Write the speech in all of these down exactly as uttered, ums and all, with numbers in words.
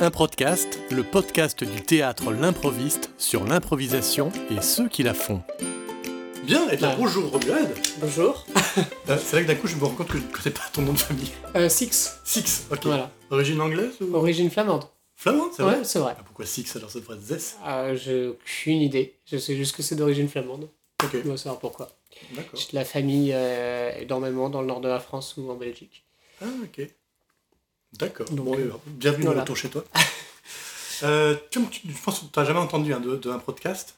Un podcast, le podcast du théâtre l'improviste sur l'improvisation et ceux qui la font. Bien, et bien bonjour Robin. Bonjour. C'est vrai que d'un coup je me rends compte que je ne connais pas ton nom de famille. Euh, Six. Six, ok. Voilà. Origine anglaise ou... Origine flamande. Flamande, c'est vrai. Ouais, c'est vrai. Ah, pourquoi Six alors, ça devrait être Zess? euh, J'ai aucune idée. Je sais juste que c'est d'origine flamande. Ok. Je dois savoir pourquoi. D'accord. J'ai de la famille euh, énormément dans le nord de la France ou en Belgique. Ah, ok. D'accord. Donc, bon, euh, bienvenue voilà. Dans le tour chez toi. euh, tu, je pense que tu n'as jamais entendu hein, de, de un podcast.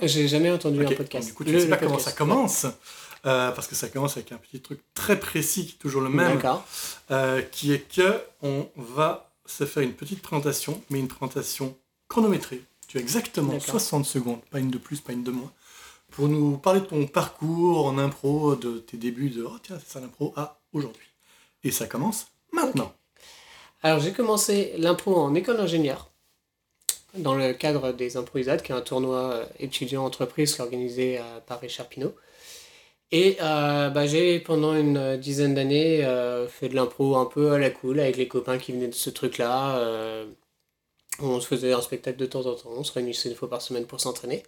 J'ai jamais entendu okay. un podcast. Donc, du coup, tu ne sais pas comment podcast. Ça commence, euh, parce que ça commence avec un petit truc très précis, qui est toujours le même, euh, qui est que on va se faire une petite présentation, mais une présentation chronométrée. Tu as exactement D'accord. soixante secondes, pas une de plus, pas une de moins, pour nous parler de ton parcours en impro, de tes débuts de oh tiens c'est ça l'impro à aujourd'hui. Et ça commence maintenant. Okay. Alors j'ai commencé l'impro en école d'ingénieur. Dans le cadre des Improvisades, qui est un tournoi étudiant-entreprise organisé à Paris-Charpinault. Et euh, bah, j'ai, pendant une dizaine d'années, euh, fait de l'impro un peu à la cool, avec les copains qui venaient de ce truc-là. Euh, on se faisait un spectacle de temps en temps, on se réunissait une fois par semaine pour s'entraîner.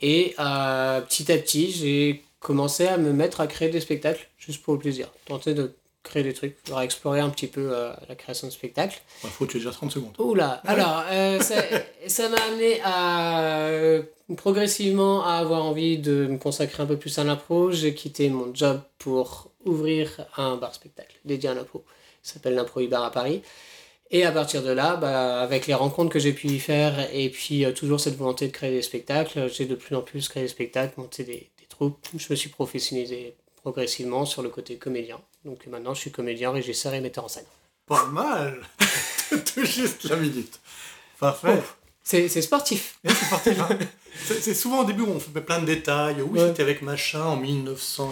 Et euh, petit à petit, j'ai commencé à me mettre à créer des spectacles, juste pour le plaisir. Tenter de... créer des trucs, on va explorer un petit peu euh, la création de spectacle. Il faut que tu aies déjà trente secondes. Oula, ouais. Alors, euh, ça, ça m'a amené à euh, progressivement à avoir envie de me consacrer un peu plus à l'impro. J'ai quitté mon job pour ouvrir un bar-spectacle dédié à l'impro. Ça s'appelle l'impro bar à Paris. Et à partir de là, bah, avec les rencontres que j'ai pu y faire et puis euh, toujours cette volonté de créer des spectacles, j'ai de plus en plus créé des spectacles, monté des, des troupes. Je me suis professionnalisé progressivement sur le côté comédien. Donc maintenant, je suis comédien, régisseur et metteur en scène. Pas mal. Tout juste la minute. Parfait. Oh, c'est, c'est sportif. Et c'est sportif, hein. c'est, c'est souvent au début où on fait plein de détails. Oui, ouais. J'étais avec machin en mille neuf cents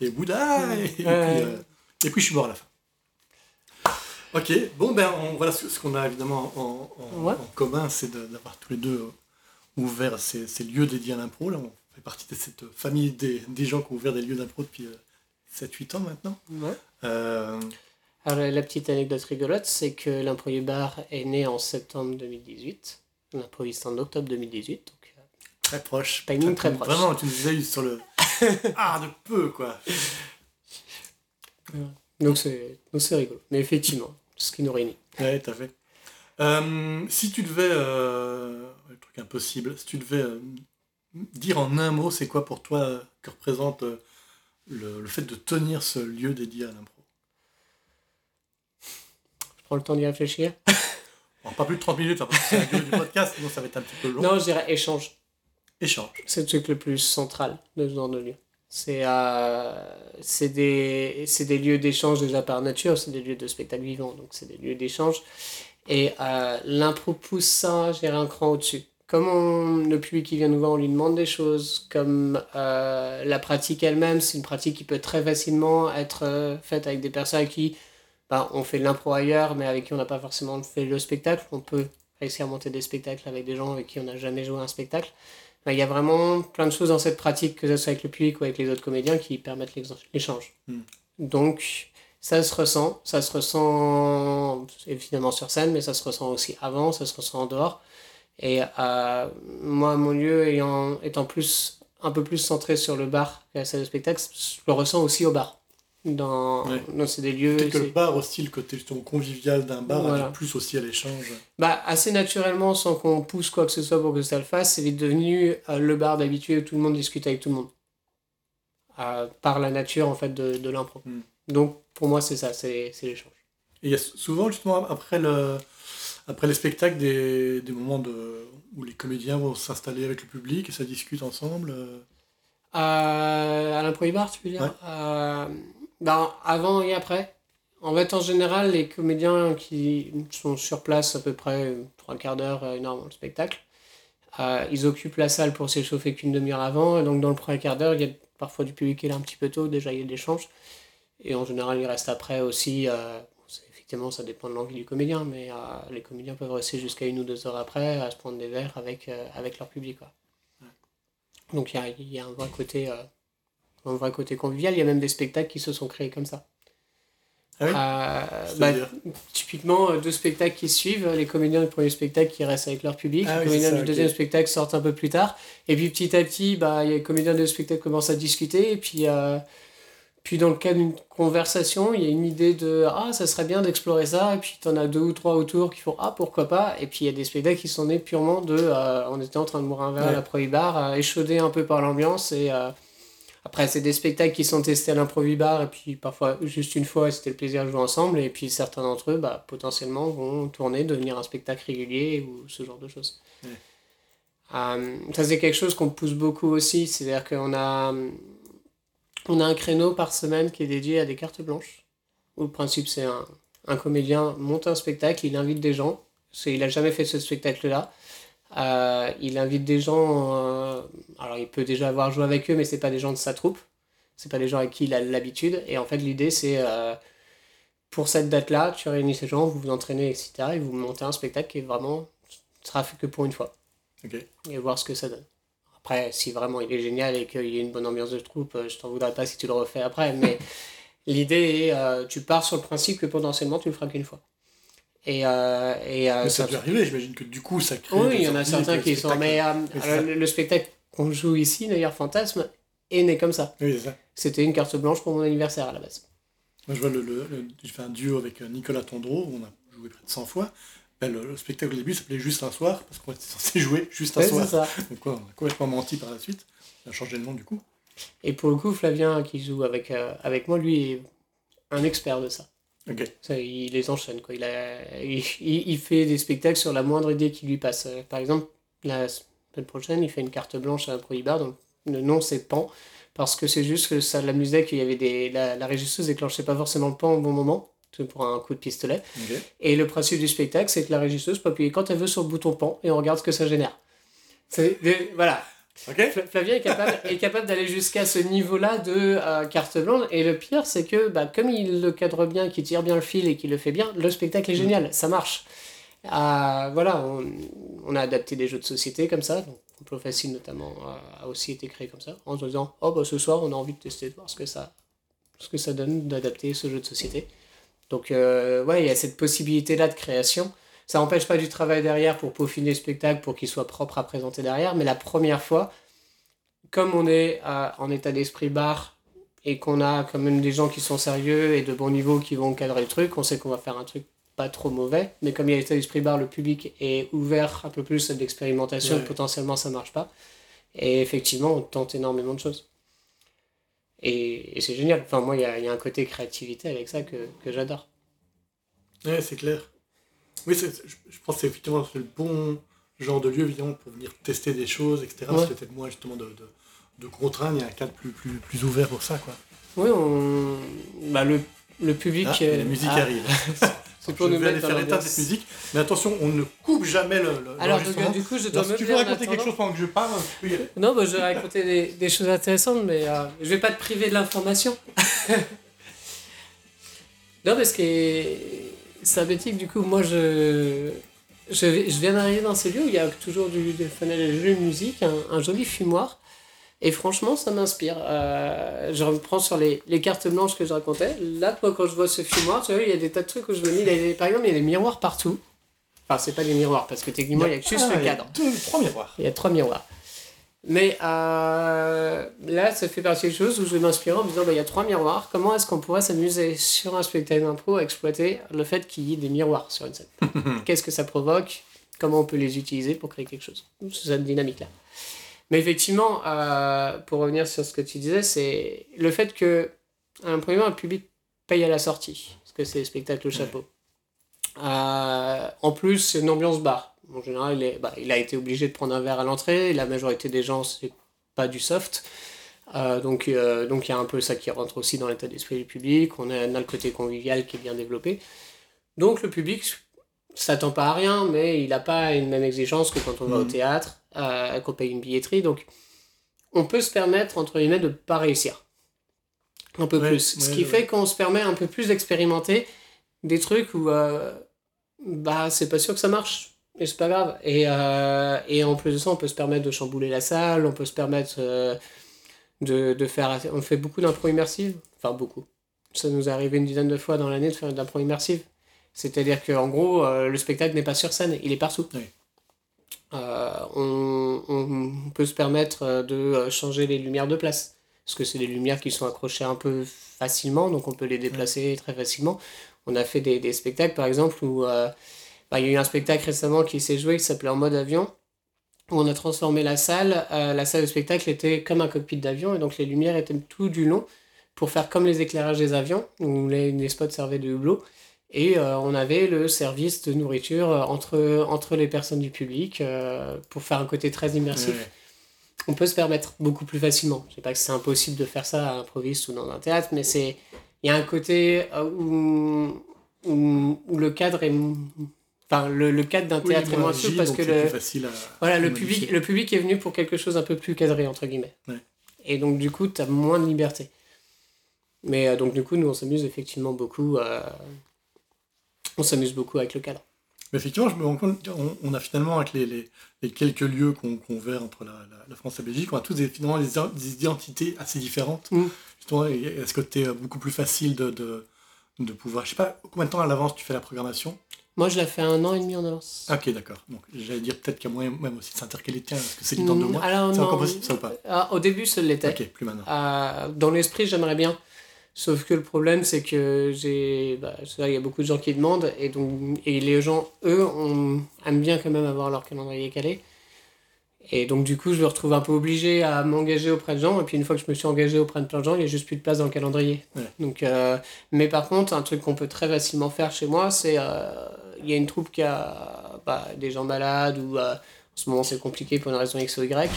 et, et Bouddha. Ouais. Et, et, puis, euh, et puis, je suis mort à la fin. Ok. Bon, ben, on, voilà ce, ce qu'on a évidemment en, en, ouais. en commun, c'est de, d'avoir tous les deux ouvert ces, ces lieux dédiés à l'impro. Là, on fait partie de cette famille des, des gens qui ont ouvert des lieux d'impro depuis... Euh, sept huit ans maintenant. Ouais. Euh... Alors la petite anecdote rigolote, c'est que l'Improvidence est né en septembre deux mille dix-huit, l'Improvidence en octobre deux mille dix-huit, donc très proche. Timing très, très proche. Vraiment, tu nous as eu sur le ah de peu quoi. Ouais. Donc c'est donc c'est rigolo, mais effectivement, ce qui nous réunit. Ouais, tout à fait. Euh, si tu devais euh... le truc impossible, si tu devais euh, dire en un mot, c'est quoi pour toi euh, que représente euh, Le, le fait de tenir ce lieu dédié à l'impro? Je prends le temps d'y réfléchir. Bon, pas plus de trente minutes, hein, parce que c'est la gueule du podcast, sinon ça va être un petit peu long. Non, je dirais échange. Échange. C'est le truc le plus central de ce genre de lieu. C'est, euh, c'est, des, c'est des lieux d'échange déjà par nature, c'est des lieux de spectacle vivant, donc c'est des lieux d'échange. Et euh, l'impro pousse ça, je dirais, un cran au-dessus. Comme on, le public qui vient nous voir, on lui demande des choses, comme euh, la pratique elle-même, c'est une pratique qui peut très facilement être euh, faite avec des personnes avec qui ben, on fait de l'impro ailleurs, mais avec qui on n'a pas forcément fait le spectacle. On peut réussir à monter des spectacles avec des gens avec qui on n'a jamais joué un spectacle. Ben, y a vraiment plein de choses dans cette pratique, que ce soit avec le public ou avec les autres comédiens, qui permettent l'échange. Mmh. Donc, ça se ressent. Ça se ressent évidemment sur scène, mais ça se ressent aussi avant, ça se ressent en dehors. Et euh, moi, mon lieu ayant, étant plus, un peu plus centré sur le bar et la salle de spectacle, je le ressens aussi au bar. Dans, ouais. dans c'est des lieux... Peut-être que c'est... le bar aussi, le côté justement convivial d'un bar, voilà. Avec plus aussi à l'échange. Bah, assez naturellement, sans qu'on pousse quoi que ce soit pour que ça le fasse, c'est devenu euh, le bar d'habitué où tout le monde discute avec tout le monde. Euh, par la nature, en fait, de, de l'impro. Mm. Donc, pour moi, c'est ça, c'est, c'est l'échange. Et il y a souvent, justement, après le... Après les spectacles, des, des moments de, où les comédiens vont s'installer avec le public et ça discute ensemble euh... Euh, à l'impro-bar, tu veux dire ouais. euh, ben, avant et après. En fait, en général, les comédiens qui sont sur place à peu près trois quarts d'heure, une heure avant le spectacle, euh, ils occupent la salle pour s'échauffer qu'une demi-heure avant. Et donc, dans le premier quart d'heure, il y a parfois du public qui est là un petit peu tôt. Déjà, il y a de l'échange. Et en général, il reste après aussi... Euh, ça dépend de l'envie du comédien, mais euh, les comédiens peuvent rester jusqu'à une ou deux heures après à se prendre des verres avec, euh, avec leur public. Quoi. Ouais. Donc il y, y a un vrai côté euh, un vrai côté convivial. Il y a même des spectacles qui se sont créés comme ça. Ah oui euh, bah, typiquement, deux spectacles qui suivent, les comédiens du premier spectacle qui restent avec leur public, ah les oui, comédiens ça, du okay. deuxième spectacle sortent un peu plus tard, et puis petit à petit, bah, les comédiens du spectacle commencent à discuter, et puis, euh, puis dans le cadre d'une conversation, il y a une idée de « Ah, ça serait bien d'explorer ça », et puis t'en as deux ou trois autour qui font « Ah, pourquoi pas ?» Et puis il y a des spectacles qui sont nés purement de euh, « On était en train de boire un verre ouais. à la Proibar, euh, échaudé un peu par l'ambiance, et... Euh, Après, c'est des spectacles qui sont testés à l'Improvis bar, et puis parfois juste une fois, c'était le plaisir de jouer ensemble, et puis certains d'entre eux, bah, potentiellement, vont tourner, devenir un spectacle régulier ou ce genre de choses. Ouais. Euh, ça, c'est quelque chose qu'on pousse beaucoup aussi, c'est-à-dire qu'on a, on a un créneau par semaine qui est dédié à des cartes blanches, où le principe, c'est un, un comédien monte un spectacle, il invite des gens, c'est, il n'a jamais fait ce spectacle-là, Euh, il invite des gens, euh, alors il peut déjà avoir joué avec eux, mais c'est pas des gens de sa troupe, c'est pas des gens avec qui il a l'habitude, et en fait l'idée c'est euh, pour cette date là tu réunis ces gens, vous vous entraînez, etc., et vous montez un spectacle qui est vraiment sera fait que pour une fois, okay. et voir ce que ça donne. Après, si vraiment il est génial et qu'il y a une bonne ambiance de troupe, je t'en voudrais pas si tu le refais après, mais l'idée est euh, tu pars sur le principe que potentiellement tu le feras qu'une fois. Et, euh, et, euh, mais ça peut arriver, j'imagine que du coup ça crée. Oui, il y en a certains qui sont. Mais, euh, mais alors, le, le spectacle qu'on joue ici, d'ailleurs, Fantasme, est né comme ça. Oui, c'est ça. C'était une carte blanche pour mon anniversaire à la base. Moi, je vois le, le, le, j'ai fait un duo avec Nicolas Tondreau, on a joué près de cent fois. Ben, le, le spectacle au début s'appelait Juste un soir, parce qu'on était censé jouer Juste un oui, soir. C'est ça. Donc, ouais, on a complètement menti par la suite. On a changé le nom du coup. Et pour le coup, Flavien, qui joue avec, euh, avec moi, lui est un expert de ça. Okay. Ça, il les enchaîne, quoi. Il, a, il, il fait des spectacles sur la moindre idée qui lui passe. Par exemple, la semaine prochaine, il fait une carte blanche à un Proibar, donc le nom c'est Pan, parce que c'est juste que ça l'amusait qu'il y avait des. La, la régisseuse déclenchait pas forcément Pan au bon moment, pour un coup de pistolet. Okay. Et le principe du spectacle, c'est que la régisseuse peut appuyer quand elle veut sur le bouton Pan et on regarde ce que ça génère. C'est, des, voilà. Okay. Flavien est capable, est capable d'aller jusqu'à ce niveau-là de euh, carte blanche, et le pire c'est que bah, comme il le cadre bien, qu'il tire bien le fil et qu'il le fait bien, le spectacle est génial, ça marche. Euh, voilà, on, on a adapté des jeux de société comme ça, donc Complot facile notamment euh, a aussi été créé comme ça, en se disant oh bah ce soir on a envie de tester, de voir ce que ça, ce que ça donne d'adapter ce jeu de société. Donc euh, ouais, il y a cette possibilité-là de création. Ça n'empêche pas du travail derrière pour peaufiner le spectacle, pour qu'il soit propre à présenter derrière. Mais la première fois, comme on est euh, en état d'esprit bar et qu'on a quand même des gens qui sont sérieux et de bon niveau qui vont cadrer le truc, on sait qu'on va faire un truc pas trop mauvais. Mais comme il y a l'état d'esprit bar, le public est ouvert un peu plus à l'expérimentation. Ouais. Potentiellement, ça ne marche pas. Et effectivement, on tente énormément de choses. Et, et c'est génial. Enfin, moi, il y a, y a un côté créativité avec ça que, que j'adore. Ouais, c'est clair. Oui, c'est, je pense que c'est effectivement le bon genre de lieu évidemment, pour venir tester des choses, et cetera. Ouais. Parce qu'il y a peut-être moins justement de, de, de contraintes, il y a un cadre plus, plus, plus ouvert pour ça, quoi. Oui, on... bah, le, le public... Ah, euh... La musique ah. arrive. C'est pour je nous vais aller faire l'état de cette musique, mais attention, on ne coupe jamais le, le, alors, l'enregistrement. Du coup, je dois alors, me si tu veux raconter quelque chose pendant que je parle, tu peux y aller. Non, bah, je vais raconter des, des choses intéressantes, mais euh, je ne vais pas te priver de l'information. Non, parce que... Sympathique, du coup, moi je, je, je viens d'arriver dans ces lieux où il y a toujours du, des fenêtres de jeux de musique, un, un joli fumoir, et franchement ça m'inspire. Euh, je reprends sur les, les cartes blanches que je racontais. Là, moi, quand je vois ce fumoir, tu vois, il y a des tas de trucs où je me dis, des, par exemple, il y a des miroirs partout. Enfin, c'est pas des miroirs parce que techniquement il y a, il y a juste ah, le cadre. Il y a deux, trois miroirs. Il y a trois miroirs. Mais euh, là, ça fait partie des choses où je vais m'inspirer en me disant bah, il y a trois miroirs, comment est-ce qu'on pourrait s'amuser sur un spectacle d'impro à exploiter le fait qu'il y ait des miroirs sur une scène. Qu'est-ce que ça provoque? Comment on peut les utiliser pour créer quelque chose? C'est cette dynamique-là. Mais effectivement, euh, pour revenir sur ce que tu disais, c'est le fait que, à un premier moment, le public paye à la sortie, parce que c'est les spectacles au chapeau. Euh, en plus, c'est une ambiance bar. En général, il, est, bah, il a été obligé de prendre un verre à l'entrée. La majorité des gens, c'est pas du soft. Euh, donc, euh, donc il y a un peu ça qui rentre aussi dans l'état d'esprit du public. On a, on a le côté convivial qui est bien développé. Donc, le public s'attend pas à rien, mais il n'a pas une même exigence que quand on va mmh. au théâtre, euh, qu'on paye une billetterie. Donc, on peut se permettre, entre guillemets, de ne pas réussir. Un peu ouais, plus. Ouais, Ce qui ouais. fait qu'on se permet un peu plus d'expérimenter des trucs où euh, bah, c'est pas sûr que ça marche. Et c'est pas grave. Et, euh, et en plus de ça, on peut se permettre de chambouler la salle, on peut se permettre euh, de, de faire... On fait beaucoup d'impro immersive. Enfin, beaucoup. ça nous est arrivé une dizaine de fois dans l'année de faire de l'impro immersive. C'est-à-dire qu'en gros, euh, le spectacle n'est pas sur scène, il est partout. Oui. Euh, on, on peut se permettre de changer les lumières de place. Parce que c'est des lumières qui sont accrochées un peu facilement, donc on peut les déplacer très facilement. On a fait des, des spectacles, par exemple, où euh, bah, il y a eu un spectacle récemment qui s'est joué, qui s'appelait En mode avion, où on a transformé la salle. Euh, la salle de spectacle était comme un cockpit d'avion, et donc les lumières étaient tout du long pour faire comme les éclairages des avions, où les, les spots servaient de hublot. Et euh, on avait le service de nourriture entre, entre les personnes du public euh, pour faire un côté très immersif. Mmh. On peut se permettre beaucoup plus facilement. Je ne sais pas que c'est impossible de faire ça à l'improviste ou dans un théâtre, mais il y a un côté où, où, où le cadre est... Enfin, le, le cadre d'un oui, théâtre est moins sûr parce que le, à, voilà, le, public, le public est venu pour quelque chose un peu plus cadré, entre guillemets. Ouais. Et donc, du coup, tu as moins de liberté. Mais euh, donc, du coup, nous, on s'amuse effectivement beaucoup... Euh, on s'amuse beaucoup avec le cadre. Mais effectivement, je me rends compte qu'on a finalement, avec les, les, les quelques lieux qu'on, qu'on verra entre la, la, la France et la Belgique, on a tous des, finalement des, des identités assez différentes. Mmh. Justement, est-ce que t'es beaucoup plus facile de, de, de pouvoir... Je sais pas, combien de temps à l'avance tu fais la programmation ? Moi, je la fais un an et demi en avance. Ok, d'accord. Donc, j'allais dire peut-être qu'il y a moyen même aussi de s'intercaler. Tiens, est-ce que c'est du temps de moi ? Alors, c'est non, encore possible, ça ou pas ? euh, Au début, ça l'était. Ok, plus maintenant. Euh, dans l'esprit, j'aimerais bien... Sauf que le problème, c'est que j'ai, bah, ça, il y a beaucoup de gens qui demandent, et donc, et les gens, eux, on, aiment bien quand même avoir leur calendrier calé. Et donc, du coup, je me retrouve un peu obligé à m'engager auprès de gens, et puis une fois que je me suis engagé auprès de plein de gens, il n'y a juste plus de place dans le calendrier. Ouais. Donc, euh, mais par contre, un truc qu'on peut très facilement faire chez moi, c'est, euh, y a une troupe qui a bah, des gens malades, ou euh, en ce moment, c'est compliqué pour une raison X ou Y.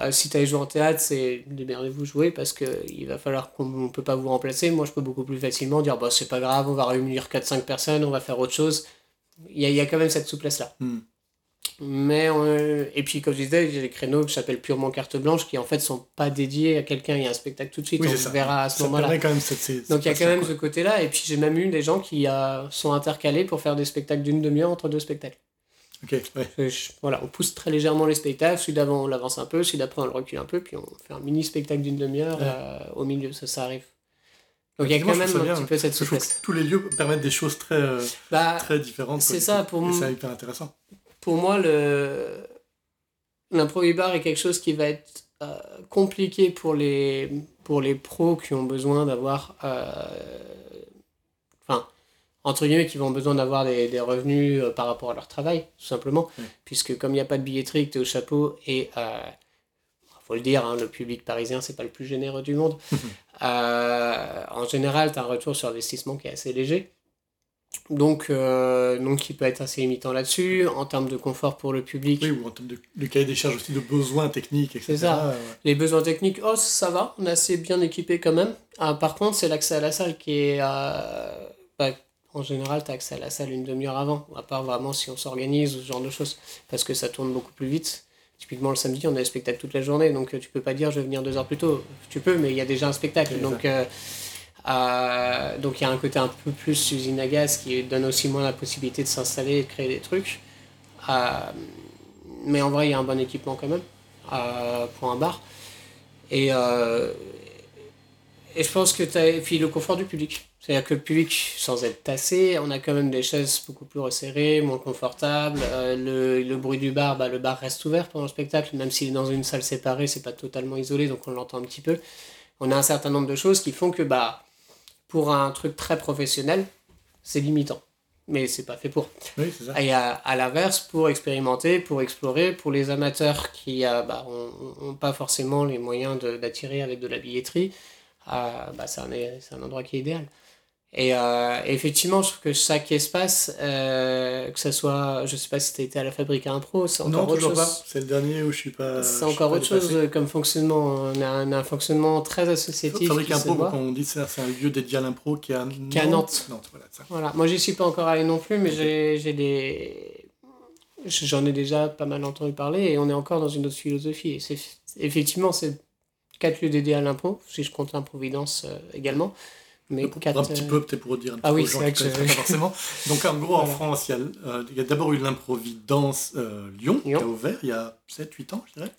Euh, si t'as joué en théâtre, c'est démerdez-vous jouer parce qu'il va falloir qu'on ne peut pas vous remplacer. Moi, je peux beaucoup plus facilement dire bah, c'est pas grave, on va réunir quatre cinq personnes, on va faire autre chose. Il y a, y a quand même cette souplesse-là. Mm. Mais on... Et puis, comme je disais, il y a des créneaux que j'appelle purement carte blanche qui en fait sont pas dédiés à quelqu'un. Il y a un spectacle tout de suite, oui, on se verra à ce ça moment-là. Quand même, c'est, c'est, donc, il y a quand même quoi. Ce côté-là. Et puis, j'ai même eu des gens qui euh, sont intercalés pour faire des spectacles d'une demi-heure entre deux spectacles. Okay, ouais. je, voilà, on pousse très légèrement les spectacles, celui d'avant on l'avance un peu, celui d'après on le recule un peu, puis on fait un mini spectacle d'une demi-heure ouais. euh, au milieu, ça, ça arrive. Donc il y a quand même un bien, petit peu cette souplesse. Tous les lieux permettent des choses très, euh, bah, très différentes. C'est quoi, ça, pour moi. C'est hyper intéressant. Pour moi, le... l'improvibar est quelque chose qui va être euh, compliqué pour les... pour les pros qui ont besoin d'avoir... Euh... Enfin... entre guillemets, qui vont besoin d'avoir des, des revenus euh, par rapport à leur travail, tout simplement. Mmh. Puisque comme il n'y a pas de billetterie, que tu es au chapeau, et il euh, faut le dire, hein, le public parisien, c'est pas le plus généreux du monde. Mmh. Euh, en général, tu as un retour sur investissement qui est assez léger. Donc, euh, donc, il peut être assez limitant là-dessus, en termes de confort pour le public. Oui, ou en termes de, de cahier des charges aussi, de besoins techniques, et cetera. C'est ça. Ouais. Les besoins techniques, oh, ça va, on est assez bien équipé quand même. Ah, par contre, c'est l'accès à la salle qui est... Euh, bah, en général, tu as accès à la salle une demi-heure avant, à part vraiment si on s'organise ou ce genre de choses, parce que ça tourne beaucoup plus vite. Typiquement, le samedi, on a des spectacles toute la journée, donc tu peux pas dire je vais venir deux heures plus tôt. Tu peux, mais il y a déjà un spectacle. Donc, euh, euh, donc il y a un côté un peu plus usine à gaz qui donne aussi moins la possibilité de s'installer et de créer des trucs. Euh, mais en vrai, il y a un bon équipement quand même euh, pour un bar. Et, euh, et je pense que tu as... Et puis le confort du public. C'est-à-dire que le public, sans être tassé, on a quand même des chaises beaucoup plus resserrées, moins confortables. Euh, le, le bruit du bar, bah, le bar reste ouvert pendant le spectacle, même s'il est dans une salle séparée, c'est pas totalement isolé, donc on l'entend un petit peu. On a un certain nombre de choses qui font que bah, pour un truc très professionnel, c'est limitant. Mais c'est pas fait pour. Oui, c'est ça. Et à, à l'inverse, pour expérimenter, pour explorer, pour les amateurs qui n'ont bah, pas forcément les moyens de, d'attirer avec de la billetterie, euh, bah, c'est, un, c'est un endroit qui est idéal. Et euh, effectivement, je trouve que chaque espace, euh, que ça soit, je sais pas si t'as été à la Fabrique à l'impro, c'est encore non, autre chose. Non, toujours pas. C'est le dernier où je suis pas. C'est encore autre chose dépassé. Comme fonctionnement. On a, un, on a un fonctionnement très associatif. Fabrique à l'impro, quand on dit ça, c'est un lieu dédié à l'impro qui est à Nantes. Qui est à Nantes. Nantes voilà, ça. Voilà. Moi, j'y suis pas encore allé non plus, mais okay. j'ai, j'ai des, j'en ai déjà pas mal entendu parler, et on est encore dans une autre philosophie. Et c'est effectivement, c'est quatre lieux dédiés à l'impro, si je compte l'Improvidence euh, également. Mais pour, quatre... un petit peu peut-être pour dire un petit ah peu oui, aux gens qui ne connaissent pas forcément. Donc en gros en France il y, a, euh, il y a d'abord eu l'Improvidence euh, Lyon, Lyon qui a ouvert il y a sept huit ans je dirais,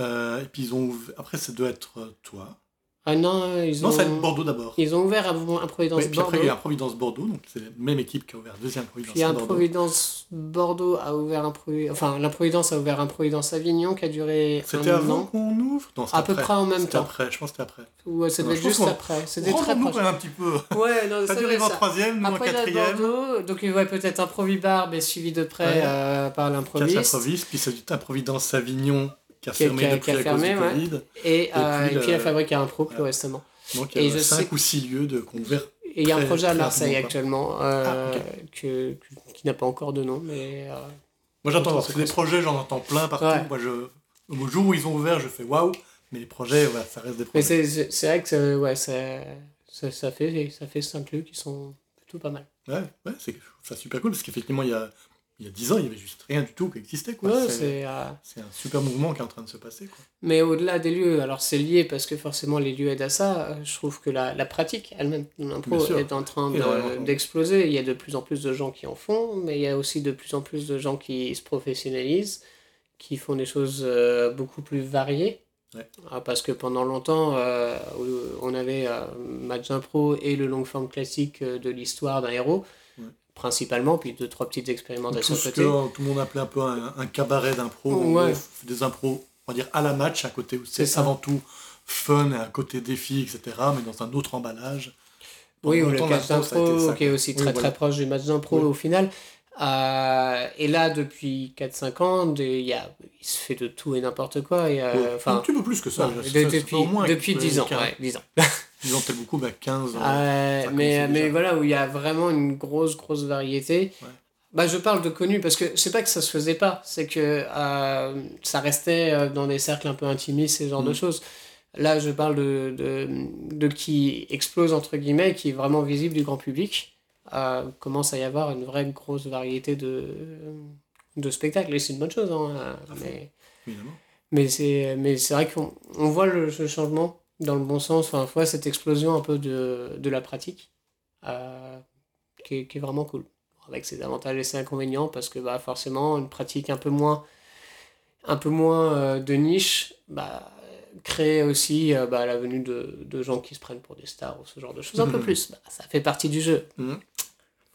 euh, et puis ils ont ouvert... après ça doit être toi Ah non, ils ont... Non, ça va être Bordeaux d'abord. Ils ont ouvert à Improvidence oui, Bordeaux. Après, il y a Improvidence Bordeaux, donc c'est la même équipe qui a ouvert deuxième Improvidence Bordeaux. Puis Improvidence Bordeaux. Bordeaux a ouvert Improvidence... Enfin, l'Improvidence a ouvert Improvidence Avignon qui a duré c'était un an. C'était avant qu'on ouvre non, à après. peu près en même c'était temps. C'était après, je pense que c'était après. Ouais, ça devait être juste qu'on... après. C'était on très proche. Nous un petit peu. Ouais, non, ça a duré en troisième, nous en quatrième. Bordeaux, donc il y aurait peut-être Improvisades bar, mais suivi de près ouais. euh, par l'improviste. Puis c'est Improvidence Avignon. Qui a fermé depuis la cause du Covid. Ouais. Et, et, euh, puis, et puis la fabrique à l'impro, voilà. Plus récemment. Donc il y a cinq ou six lieux de convert. Et il y a un projet à Marseille actuellement, euh, ah, okay. que, que, qui n'a pas encore de nom. Mais, euh, moi j'entends, parce que les projets, j'en entends plein partout. Ouais. Moi, je, au jour où ils ont ouvert, je fais waouh, mais les projets, voilà, ça reste des projets. Mais c'est, c'est vrai que ça, ouais, ça, ça, ça, fait, ça fait cinq lieux qui sont plutôt pas mal. Ouais, ouais c'est, je trouve ça super cool, parce qu'effectivement, il y a... Il y a dix ans, il n'y avait juste rien du tout qui existait. Quoi. Ouais, c'est, c'est, euh... c'est un super mouvement qui est en train de se passer. Quoi. Mais au-delà des lieux, alors c'est lié parce que forcément les lieux aident à ça. Je trouve que la, la pratique elle-même de l'impro est en train de, d'exploser. Il y a de plus en plus de gens qui en font, mais il y a aussi de plus en plus de gens qui se professionnalisent, qui font des choses euh, beaucoup plus variées. Ouais. Ah, parce que pendant longtemps, euh, on avait euh, match d'impro et le long form classique de l'histoire d'un héros. Ouais. Principalement, puis deux, trois petites expérimentations. Tout ce côté. Que tout le monde appelait un peu un, un cabaret d'impro, oh, ouais. Des impros, on va dire, à la match, un côté où c'est, c'est avant tout fun, un côté défi, et cetera, mais dans un autre emballage. Pendant oui, ou le match d'impro, qui est aussi oui, très voilà. Très proche du match d'impro oui. Au final. Euh, et là, depuis quatre cinq ans, de, y a, il se fait de tout et n'importe quoi. Y a, ouais. Un petit peu plus que ça. Ouais, de, ça depuis moins depuis dix ans. Ouais, dix ans. Ils ont peut-être beaucoup, bah quinze ans. Euh, mais mais voilà, où il y a vraiment une grosse, grosse variété. Ouais. Bah, je parle de connu parce que c'est pas que ça se faisait pas, c'est que euh, ça restait dans des cercles un peu intimistes, ce genre mmh. de choses. Là, je parle de, de, de qui explose, entre guillemets, qui est vraiment visible du grand public. Euh, commence à y avoir une vraie grosse variété de, de spectacles. Et c'est une bonne chose. Hein, mais, mais, c'est, mais c'est vrai qu'on on voit le, ce changement. Dans le bon sens, enfin, ouais, cette explosion un peu de, de la pratique euh, qui, est, qui est vraiment cool. Avec ses avantages et ses inconvénients, parce que bah, forcément, une pratique un peu moins, un peu moins euh, de niche bah, crée aussi euh, bah, la venue de, de gens qui se prennent pour des stars ou ce genre de choses. Un mmh. peu plus, bah, ça fait partie du jeu. Mmh.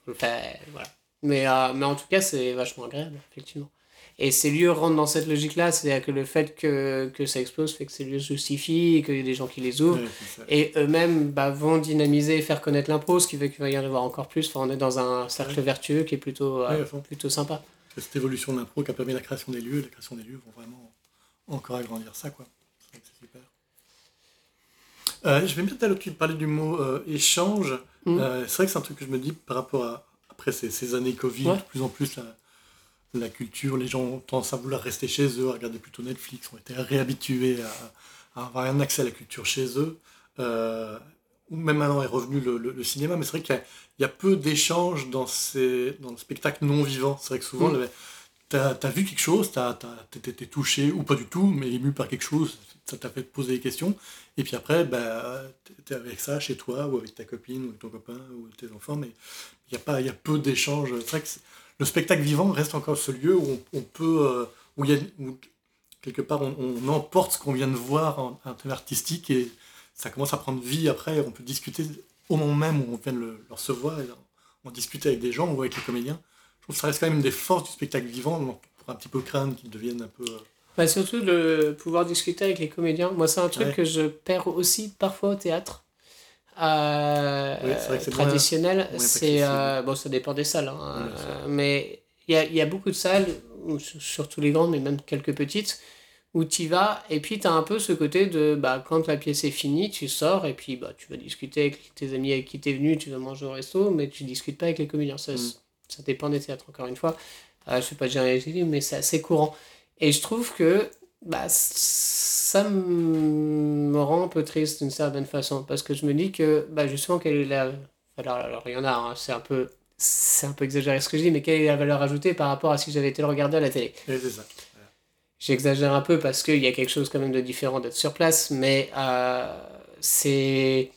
Enfin, voilà. mais, euh, mais en tout cas, c'est vachement agréable, effectivement. Et ces lieux rentrent dans cette logique-là, c'est-à-dire que le fait que, que ça explose fait que ces lieux se justifient, qu'il y a des gens qui les ouvrent, oui, et eux-mêmes bah, vont dynamiser et faire connaître l'impro, ce qui fait qu'il va y en avoir encore plus. Enfin, on est dans un cercle oui. vertueux qui est plutôt, oui, euh, plutôt sympa. C'est cette évolution de l'impro qui a permis la création des lieux, la création des lieux vont vraiment encore agrandir ça, quoi. C'est vrai que c'est super. Euh, je vais peut-être parler du mot euh, « échange mmh. ». Euh, c'est vrai que c'est un truc que je me dis par rapport à, après ces, ces années Covid, ouais. de plus en plus... Là, la culture, les gens ont tendance à vouloir rester chez eux, à regarder plutôt Netflix, ont été réhabitués à, à avoir un accès à la culture chez eux. Euh, même maintenant est revenu le, le, le cinéma, mais c'est vrai qu'il y a, il y a peu d'échanges dans, ces, dans le spectacle non vivant. C'est vrai que souvent, mmh. t'as, t'as vu quelque chose, t'as, t'as, t'es, t'es touché, ou pas du tout, mais ému par quelque chose, ça t'a fait poser des questions, et puis après, bah, t'es avec ça chez toi, ou avec ta copine, ou avec ton copain, ou tes enfants, mais il y a pas, il y a peu d'échanges. C'est vrai que c'est, le spectacle vivant reste encore ce lieu où on, on peut, euh, où, y a, où quelque part on, on emporte ce qu'on vient de voir en, en termes artistiques et ça commence à prendre vie après. On peut discuter au moment même où on vient de le, le recevoir, et on, on discute avec des gens ou avec les comédiens. Je trouve que ça reste quand même des forces du spectacle vivant, on pourrait un petit peu craindre qu'ils deviennent un peu. Euh... Bah surtout de pouvoir discuter avec les comédiens. Moi, c'est un truc ouais. que je perds aussi parfois au théâtre. Euh, oui, c'est vrai que c'est traditionnel, bien, c'est euh, bon, ça dépend des salles, hein, oui, euh, mais il y a, y a beaucoup de salles, surtout les grandes, mais même quelques petites, où tu y vas et puis tu as un peu ce côté de bah, quand la pièce est finie, tu sors et puis bah, tu vas discuter avec tes amis avec qui t'es venu, tu vas manger au resto, mais tu discutes pas avec les comédiens. Ça, mm. ça dépend des théâtres, encore une fois, euh, je sais pas dire, mais c'est assez courant. Et je trouve que bah, ça me rend un peu triste d'une certaine façon parce que je me dis que bah, justement quelle est la alors, alors il y en a hein, c'est un peu c'est un peu exagéré ce que je dis mais quelle est la valeur ajoutée par rapport à si j'avais été le regarder à la télé oui, c'est ça. Voilà. J'exagère un peu parce qu'il y a quelque chose quand même de différent d'être sur place mais euh, c'est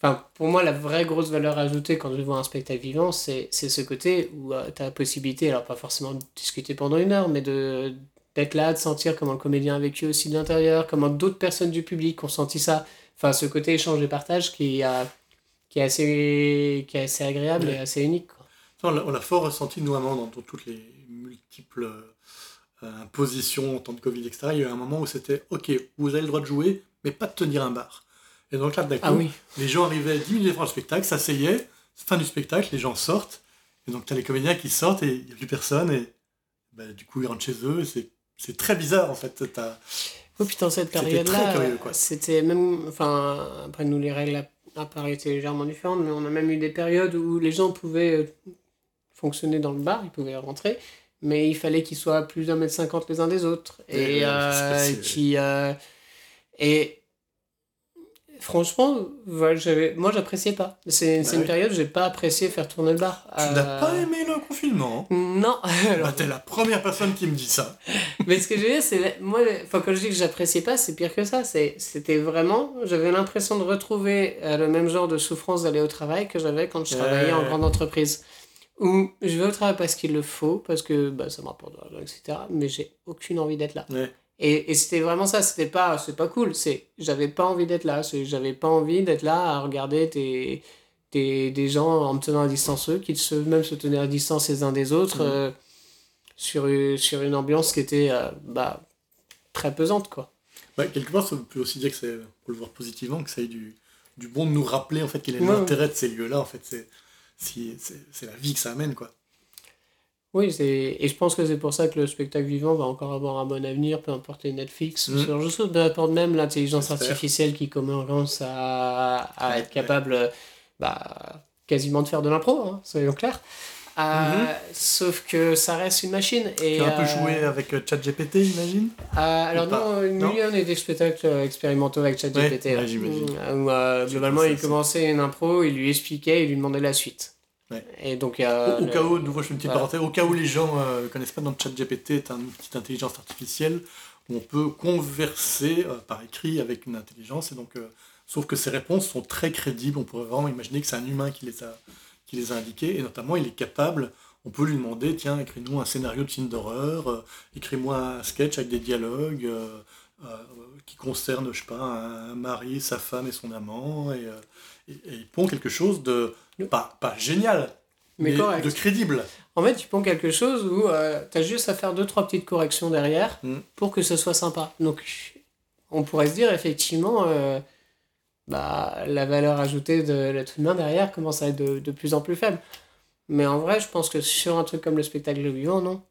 enfin pour moi la vraie grosse valeur ajoutée quand je vois un spectacle vivant c'est, c'est ce côté où euh, t'as la possibilité alors pas forcément de discuter pendant une heure mais de d'être là, de sentir comment le comédien a vécu aussi de l'intérieur, comment d'autres personnes du public ont senti ça. enfin ce côté échange et partage qui a qui est assez qui est assez agréable ouais. et assez unique quoi. On l'a, on l'a fort ressenti nous avant dans, dans toutes les multiples euh, positions en temps de Covid et cetera. Il y a eu un moment où c'était ok, vous avez le droit de jouer mais pas de tenir un bar. Et donc là, d'accord, ah oui. les gens arrivaient dix minutes avant le spectacle, s'asseyaient, fin du spectacle, les gens sortent. Et donc, tu as les comédiens qui sortent et il n'y a plus personne. Et bah, du coup, ils rentrent chez eux. Et c'est, c'est très bizarre, en fait. T'as... Oh putain, cette période-là, curieux, c'était même... Enfin, après, nous, les règles à Paris étaient légèrement différentes, mais on a même eu des périodes où les gens pouvaient fonctionner dans le bar, ils pouvaient rentrer, mais il fallait qu'ils soient à plus d'un mètre cinquante les uns des autres. Et, et euh, qui... Euh, et... Franchement, j'avais... moi j'appréciais pas. C'est, bah c'est une oui. période où j'ai pas apprécié faire tourner le bar. Tu euh... n'as pas aimé le confinement ? Non. Alors... Bah, t'es la première personne qui me dit ça. Mais ce que je veux dire, c'est moi, enfin, quand je dis que j'appréciais pas, c'est pire que ça. C'est... C'était vraiment, j'avais l'impression de retrouver euh, le même genre de souffrance d'aller au travail que j'avais quand je ouais. travaillais en grande entreprise. Où je vais au travail parce qu'il le faut, parce que bah, ça me rapporte de l'argent, et cetera. Mais j'ai aucune envie d'être là. Ouais. Et, et c'était vraiment ça, c'était pas, c'est pas cool, c'est, j'avais pas envie d'être là, c'est, j'avais pas envie d'être là à regarder tes, tes, des gens en me tenant à distance, eux, qui se, même se tenaient à distance les uns des autres, mmh. euh, sur, sur une ambiance qui était euh, bah, très pesante, quoi. Bah, quelque part, ça peut aussi dire que c'est, pour le voir positivement, que ça ait du, du bon de nous rappeler, en fait, quel est ouais, l'intérêt ouais. de ces lieux-là, en fait, c'est, c'est, c'est, c'est la vie que ça amène, quoi. Oui, c'est... et je pense que c'est pour ça que le spectacle vivant va encore avoir un bon avenir, peu importe les Netflix, mmh. sur... juste peu importe même l'intelligence J'espère. artificielle qui commence à, à ouais, être capable ouais. bah, quasiment de faire de l'impro, hein, soyons clairs. Mmh. Euh, sauf que ça reste une machine. Et, tu as un peu euh... joué avec ChatGPT, j'imagine euh, Alors non, non, on est des spectacles expérimentaux avec ChatGPT. Ouais, ouais, j'imagine. Où, euh, globalement, il commençait une impro, il lui expliquait, il lui demandait la suite. Ouais. Et donc, euh, au, au le... cas où, nouveau, je fais une petite voilà. parenthèse, au cas où les gens ne euh, connaissent pas, donc ChatGPT est une petite intelligence artificielle où on peut converser euh, par écrit avec une intelligence, et donc, euh, sauf que ses réponses sont très crédibles, on pourrait vraiment imaginer que c'est un humain qui les a, qui les a indiquées, et notamment il est capable, on peut lui demander, tiens, écris-nous un scénario de film d'horreur, euh, écris-moi un sketch avec des dialogues euh, euh, qui concernent, je sais pas, un mari, sa femme et son amant, et, euh, et, et il pond quelque chose de... Pas, pas génial, mais, mais correct. De crédible. En fait, tu prends quelque chose où euh, tu as juste à faire deux trois petites corrections derrière mm. pour que ce soit sympa. Donc, on pourrait se dire, effectivement, euh, bah, la valeur ajoutée de l'être humain derrière commence à être de, de plus en plus faible. Mais en vrai, je pense que sur un truc comme le spectacle vivant, non.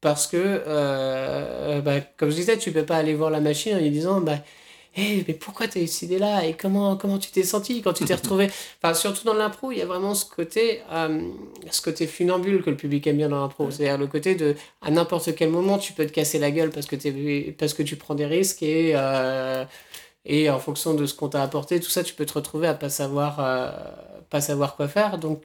Parce que, euh, bah, comme je disais, tu peux pas aller voir la machine en lui disant... Bah, Hey, mais pourquoi t'as eu cette idée-là et comment, comment tu t'es senti quand tu t'es retrouvé enfin, surtout dans l'impro, il y a vraiment ce côté, euh, ce côté funambule que le public aime bien dans l'impro. Ouais. C'est-à-dire le côté de, à n'importe quel moment, tu peux te casser la gueule parce que, t'es, parce que tu prends des risques et, euh, et en fonction de ce qu'on t'a apporté, tout ça, tu peux te retrouver à pas savoir, euh, pas savoir quoi faire. Donc,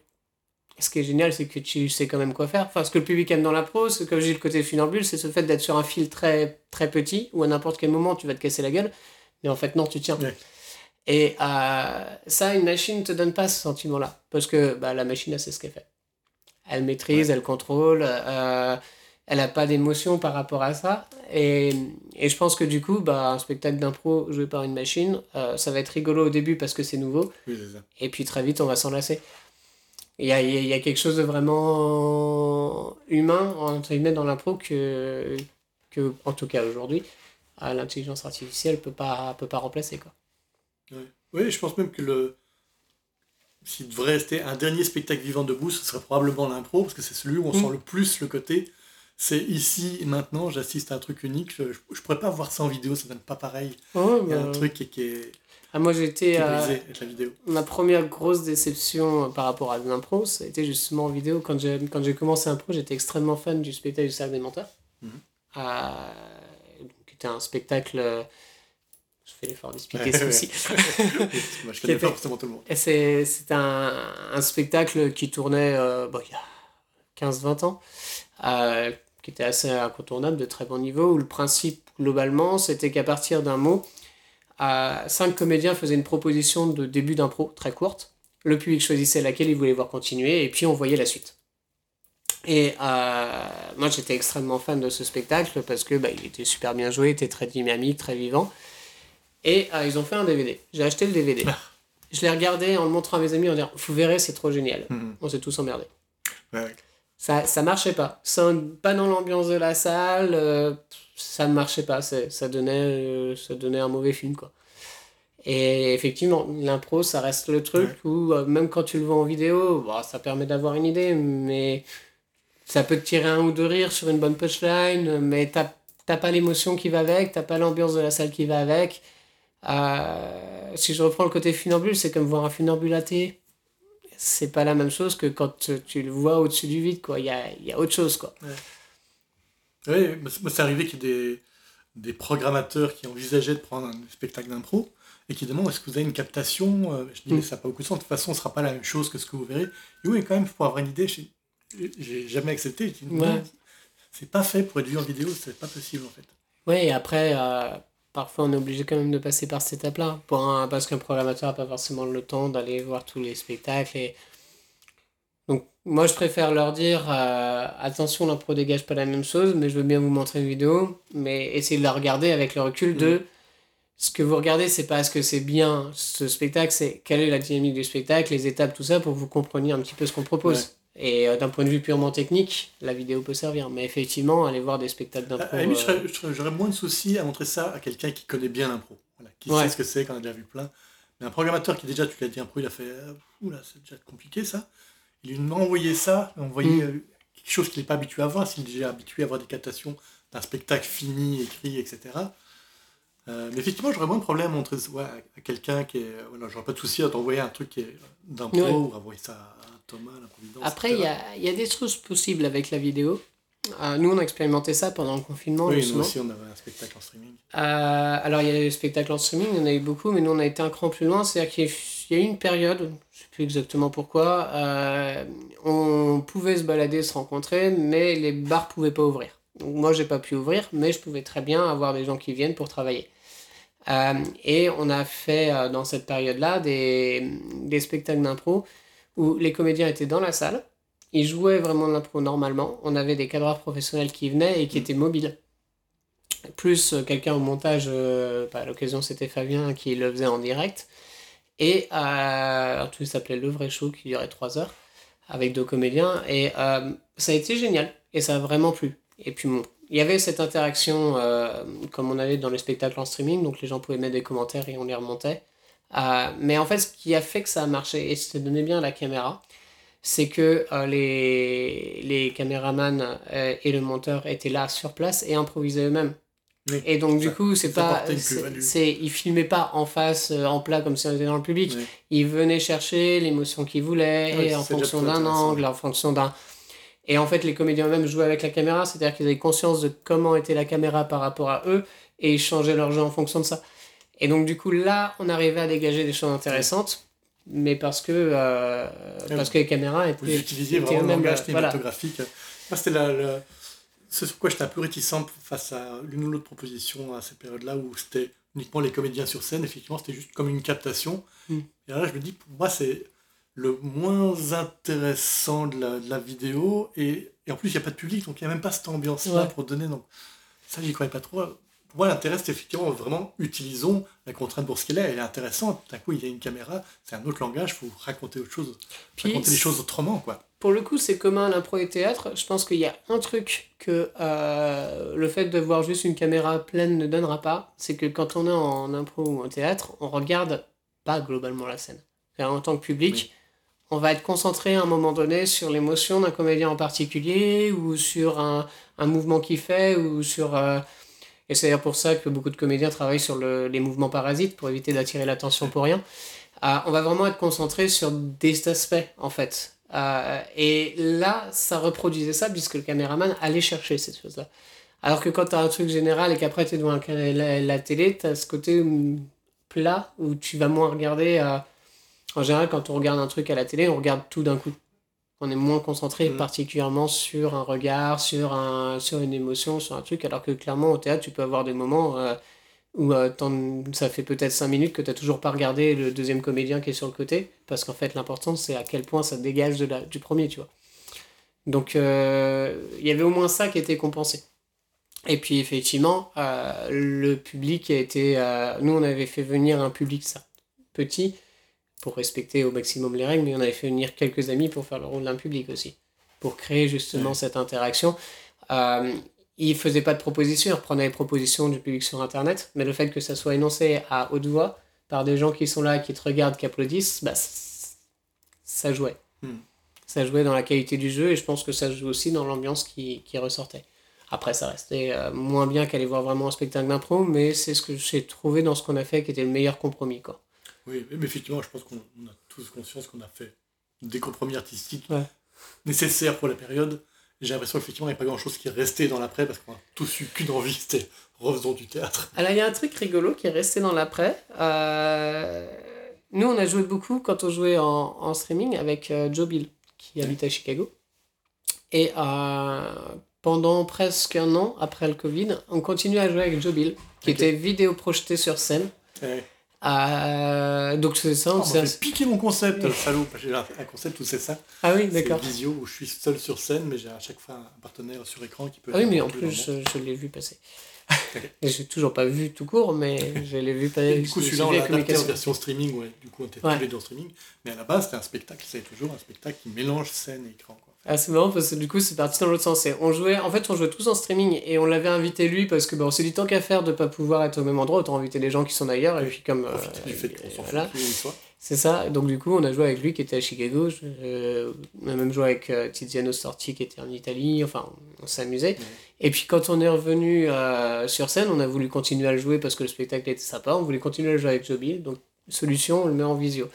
ce qui est génial, c'est que tu sais quand même quoi faire. Enfin, ce que le public aime dans l'impro, c'est, comme je dis, le côté funambule, c'est ce fait d'être sur un fil très, très petit où à n'importe quel moment, tu vas te casser la gueule. Mais en fait, non, tu tiens. Ouais. Et euh, ça, une machine ne te donne pas ce sentiment-là. Parce que bah, la machine, elle sait ce qu'elle fait. Elle maîtrise, ouais. elle contrôle. Euh, elle n'a pas d'émotion par rapport à ça. Et, et je pense que du coup, bah, un spectacle d'impro joué par une machine, euh, ça va être rigolo au début parce que c'est nouveau. Oui, c'est ça. Et puis très vite, on va s'en lasser. Il y a, il y a quelque chose de vraiment humain, entre guillemets, dans l'impro que, que, en tout cas aujourd'hui, à l'intelligence artificielle peut pas peut pas remplacer quoi. Ouais. Oui, je pense même que le s'il devrait rester un dernier spectacle vivant debout, ce serait probablement l'impro parce que c'est celui où on mmh. sent le plus le côté c'est ici et maintenant, j'assiste à un truc unique, je, je pourrais pas voir ça en vidéo, ça donne pas pareil. Oh, il y a bah... un truc qui, qui est ah, moi j'étais euh... avec la vidéo. Ma première grosse déception par rapport à l'impro, ça a été justement en vidéo quand j'ai quand j'ai commencé l'impro, j'étais extrêmement fan du spectacle du cercle des menteurs. Mmh. Euh... un spectacle je fais l'effort d'expliquer ça aussi je fais l'effort pour tout le monde c'est, c'est un, un spectacle qui tournait euh, bon, il y a quinze vingt ans euh, qui était assez incontournable de très bon niveau où le principe globalement c'était qu'à partir d'un mot euh, cinq comédiens faisaient une proposition de début d'impro très courte, le public choisissait laquelle il voulait voir continuer et puis on voyait la suite. Et euh, moi j'étais extrêmement fan de ce spectacle parce que bah, il était super bien joué, il était très dynamique, très vivant. Et ah, ils ont fait un D V D. J'ai acheté le D V D. Je l'ai regardé en le montrant à mes amis en disant vous verrez, c'est trop génial. Mm-hmm. On s'est tous emmerdés. Ouais. Ça, ça marchait pas. Ça, pas dans l'ambiance de la salle. Euh, ça ne marchait pas. C'est, ça, donnait, euh, ça donnait un mauvais film, quoi. Et effectivement, l'impro, ça reste le truc ouais. où, euh, même quand tu le vois en vidéo, bah, ça permet d'avoir une idée, mais ça peut te tirer un ou deux rires sur une bonne punchline, mais t'as, t'as pas l'émotion qui va avec, t'as pas l'ambiance de la salle qui va avec. Euh, si je reprends le côté funambule, c'est comme voir un funambule athée. C'est pas la même chose que quand tu, tu le vois au-dessus du vide, quoi. Il y a, y a autre chose, quoi. Ouais. Oui, moi, c'est arrivé qu'il y ait des, des programmateurs qui envisageaient de prendre un spectacle d'impro, et qui demande est-ce que vous avez une captation. Je dis mais ça n'a pas beaucoup de sens, de toute façon ce ne sera pas la même chose que ce que vous verrez. Et oui, quand même, pour avoir une idée, j'ai, j'ai jamais accepté. Je dis, non, ouais. C'est pas fait pour être vu en vidéo, c'est pas possible en fait. Oui, et après, euh, parfois on est obligé quand même de passer par cette étape-là, pour un, parce qu'un programmateur n'a pas forcément le temps d'aller voir tous les spectacles. Et... Donc moi je préfère leur dire euh, attention, l'impro dégage pas la même chose, mais je veux bien vous montrer une vidéo, mais essayez de la regarder avec le recul mmh. de... Ce que vous regardez, c'est pas est-ce que c'est bien ce spectacle, c'est quelle est la dynamique du spectacle, les étapes, tout ça, pour que vous compreniez un petit peu ce qu'on propose. Ouais. Et euh, d'un point de vue purement technique, la vidéo peut servir. Mais effectivement, aller voir des spectacles d'impro... À, à euh... j'aurais, j'aurais moins de soucis à montrer ça à quelqu'un qui connaît bien l'impro, voilà, qui ouais. sait ce que c'est, qu'on a déjà vu plein. Mais un programmateur qui déjà, tu l'as dit, impro, il a fait « Oula, c'est déjà compliqué ça ». Il lui a envoyé ça, envoyé mm. quelque chose qu'il n'est pas habitué à voir, s'il est déjà habitué à voir des captations d'un spectacle fini, écrit, et cetera Euh, mais effectivement, j'aurais moins de problème à montrer ouais, à quelqu'un qui est. Voilà, j'aurais pas de souci à t'envoyer un truc qui est d'impro ouais. ou à envoyer ça à Thomas, à l'Improvidence. Après, il y a, y a des choses possibles avec la vidéo. Euh, nous, on a expérimenté ça pendant le confinement. Oui, justement. Nous aussi, on avait un spectacle en streaming. Euh, alors, il y a eu le spectacle en streaming, il y en a eu beaucoup, mais nous, on a été un cran plus loin. C'est-à-dire qu'il y a eu une période, je ne sais plus exactement pourquoi, euh, on pouvait se balader, se rencontrer, mais les bars ne pouvaient pas ouvrir. Donc, moi, je n'ai pas pu ouvrir, mais je pouvais très bien avoir des gens qui viennent pour travailler. Euh, et on a fait euh, dans cette période-là des, des spectacles d'impro où les comédiens étaient dans la salle, ils jouaient vraiment de l'impro normalement, on avait des cadreurs professionnels qui venaient et qui étaient mobiles. Plus euh, quelqu'un au montage, euh, bah, à l'occasion c'était Flavien qui le faisait en direct, et euh, alors, tout s'appelait Le Vrai Show qui durait trois heures, avec deux comédiens, et euh, ça a été génial, et ça a vraiment plu. Et puis bon, il y avait cette interaction euh, comme on avait dans les spectacles en streaming, donc les gens pouvaient mettre des commentaires et on les remontait. Euh, mais en fait, ce qui a fait que ça a marché, et c'était donné bien à la caméra, c'est que euh, les, les caméramans euh, et le monteur étaient là sur place et improvisaient eux-mêmes. Oui, et donc du ça, coup, c'est pas, c'est, c'est, ils filmaient pas en face, euh, en plat, comme si on était dans le public. Oui. Ils venaient chercher l'émotion qu'ils voulaient, oui, et en fonction d'un angle, en fonction d'un... Et en fait, les comédiens eux-mêmes jouaient avec la caméra, c'est-à-dire qu'ils avaient conscience de comment était la caméra par rapport à eux, et ils changeaient leur jeu en fonction de ça. Et donc, du coup, là, on arrivait à dégager des choses intéressantes, mais parce que, euh, parce que les caméras étaient... Vous utilisiez vraiment le langage cinématographique. Voilà. Moi, c'était la, la... ce sur quoi j'étais un peu réticent face à l'une ou l'autre proposition à cette période-là, où c'était uniquement les comédiens sur scène, effectivement, c'était juste comme une captation. Mm. Et là, je me dis, pour moi, c'est... le moins intéressant de la, de la vidéo, et, et en plus il n'y a pas de public, donc il n'y a même pas cette ambiance-là ouais. pour donner. Donc ça, j'y croyais pas trop. Pour moi, l'intérêt, c'est effectivement vraiment utilisons la contrainte pour ce qu'elle est. Elle est intéressante. D'un coup, il y a une caméra, c'est un autre langage, il faut raconter autre chose, puis, raconter les choses autrement, quoi. Pour le coup, c'est commun à l'impro et théâtre. Je pense qu'il y a un truc que euh, le fait de voir juste une caméra pleine ne donnera pas, c'est que quand on est en impro ou en théâtre, on regarde pas globalement la scène. C'est-à-dire, en tant que public. Oui. On va être concentré à un moment donné sur l'émotion d'un comédien en particulier, ou sur un, un mouvement qu'il fait, ou sur... Euh... Et c'est d'ailleurs pour ça que beaucoup de comédiens travaillent sur le, les mouvements parasites, pour éviter d'attirer l'attention pour rien. Euh, on va vraiment être concentré sur des aspects, en fait. Euh, et là, ça reproduisait ça, puisque le caméraman allait chercher cette chose-là. Alors que quand t'as un truc général, et qu'après t'es devant la, la, la télé, t'as ce côté plat, où tu vas moins regarder... Euh... En général, quand on regarde un truc à la télé, on regarde tout d'un coup. On est moins concentré mmh. particulièrement sur un regard, sur, un, sur une émotion, sur un truc, alors que clairement, au théâtre, tu peux avoir des moments euh, où euh, ça fait peut-être cinq minutes que tu n'as toujours pas regardé le deuxième comédien qui est sur le côté, parce qu'en fait, l'important, c'est à quel point ça dégage de la, du premier, tu vois. Donc, il euh, y avait au moins ça qui était compensé. Et puis effectivement, euh, le public a été... Euh, nous, on avait fait venir un public ça, petit, pour respecter au maximum les règles, mais on avait fait venir quelques amis pour faire le rôle d'un public aussi, pour créer justement ouais. cette interaction. Euh, ils ne faisaient pas de propositions, ils reprenaient les propositions du public sur Internet, mais le fait que ça soit énoncé à haute voix par des gens qui sont là, qui te regardent, qui applaudissent, bah, ça jouait. Hmm. Ça jouait dans la qualité du jeu, et je pense que ça joue aussi dans l'ambiance qui, qui ressortait. Après, ça restait euh, moins bien qu'aller voir vraiment un spectacle d'impro, mais c'est ce que j'ai trouvé dans ce qu'on a fait qui était le meilleur compromis, quoi. Oui, mais effectivement, je pense qu'on a tous conscience qu'on a fait des compromis artistiques ouais. nécessaires pour la période. J'ai l'impression qu'effectivement, il n'y a pas grand-chose qui est resté dans l'après, parce qu'on a tous eu qu'une envie, c'était refaisons du théâtre. Alors, il y a un truc rigolo qui est resté dans l'après. Euh... Nous, on a joué beaucoup quand on jouait en, en streaming avec euh, Joe Bill, qui ouais. habite à Chicago. Et euh, pendant presque un an, après le Covid, on continuait à jouer avec Joe Bill, qui okay. était vidéo projeté sur scène. Ouais. Euh, donc c'est ça, oh, on s'est piqué mon concept, salaud. J'ai un concept où c'est ça. Ah oui, d'accord. C'est une visio où je suis seul sur scène, mais j'ai à chaque fois un partenaire sur écran qui peut. Ah oui, mais en plus je, je l'ai vu passer. Okay. J'ai toujours pas vu tout court, mais je l'ai vu passer. Du coup, celui-là on l'a adapté en version streaming, ouais. Du coup, on était tous les deux en streaming, mais à la base c'était un spectacle, c'est toujours un spectacle qui mélange scène et écran. Quoi. Ah, c'est marrant parce que du coup c'est parti dans l'autre sens. Et on jouait, en fait on jouait tous en streaming et on l'avait invité lui parce que bah, on s'est dit tant qu'à faire de pas pouvoir être au même endroit, autant inviter les gens qui sont ailleurs et puis comme euh, du fait qu'on s'en voilà. fout une fois. C'est ça, donc du coup on a joué avec lui qui était à Chicago, je, euh, on a même joué avec euh, Tiziano Sorti qui était en Italie, enfin on, on s'est amusé. Ouais. Et puis quand on est revenu euh, sur scène, on a voulu continuer à le jouer parce que le spectacle était sympa, on voulait continuer à le jouer avec Joe Bill, donc solution on le met en visio.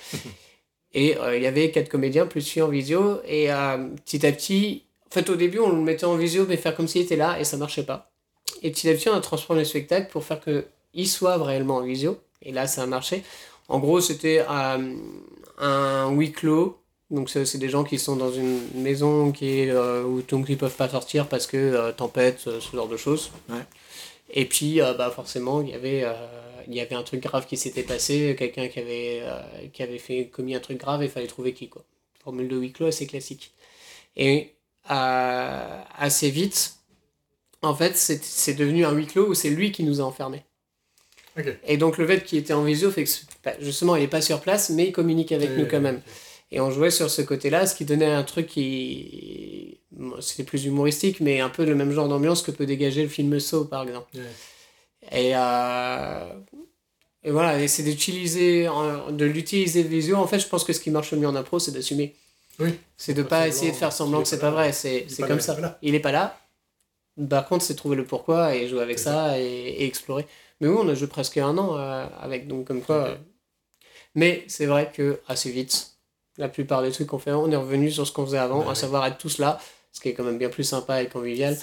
Et il euh, y avait quatre comédiens plus lui en visio et euh, petit à petit, en fait au début on le mettait en visio mais faire comme s'il était là et ça marchait pas. Et petit à petit on a transformé le spectacle pour faire qu'il soit réellement en visio et là ça a marché. En gros c'était euh, un huis clos, donc c'est, c'est des gens qui sont dans une maison qui est, euh, où donc ils peuvent pas sortir parce que euh, tempête, ce, ce genre de choses. Ouais. Et puis euh, bah, forcément il y avait... Euh, il y avait un truc grave qui s'était passé, quelqu'un qui avait, euh, qui avait fait, commis un truc grave et il fallait trouver qui, quoi. Formule de huis clos assez classique. Et euh, assez vite, en fait, c'est, c'est devenu un huis clos où c'est lui qui nous a enfermés. Okay. Et donc le fait qu'il était en visio fait que justement il n'est pas sur place, mais il communique avec oui, nous quand même. Okay. Et on jouait sur ce côté-là, ce qui donnait un truc qui... C'était plus humoristique, mais un peu le même genre d'ambiance que peut dégager le film Saw, par exemple. Oui. Et, euh, et voilà, et c'est d'utiliser, de l'utiliser visio. En fait, je pense que ce qui marche le mieux en impro, c'est d'assumer. Oui. C'est de ne pas essayer de faire semblant que c'est pas vrai. C'est, c'est comme ça. Il n'est pas là. Par contre, c'est trouver le pourquoi et jouer avec ça et, et explorer. Mais oui, on a joué presque un an avec, donc comme quoi. Okay. Mais c'est vrai que assez vite, la plupart des trucs qu'on fait, on est revenu sur ce qu'on faisait avant, bah, à ouais. savoir être tous là, ce qui est quand même bien plus sympa et convivial.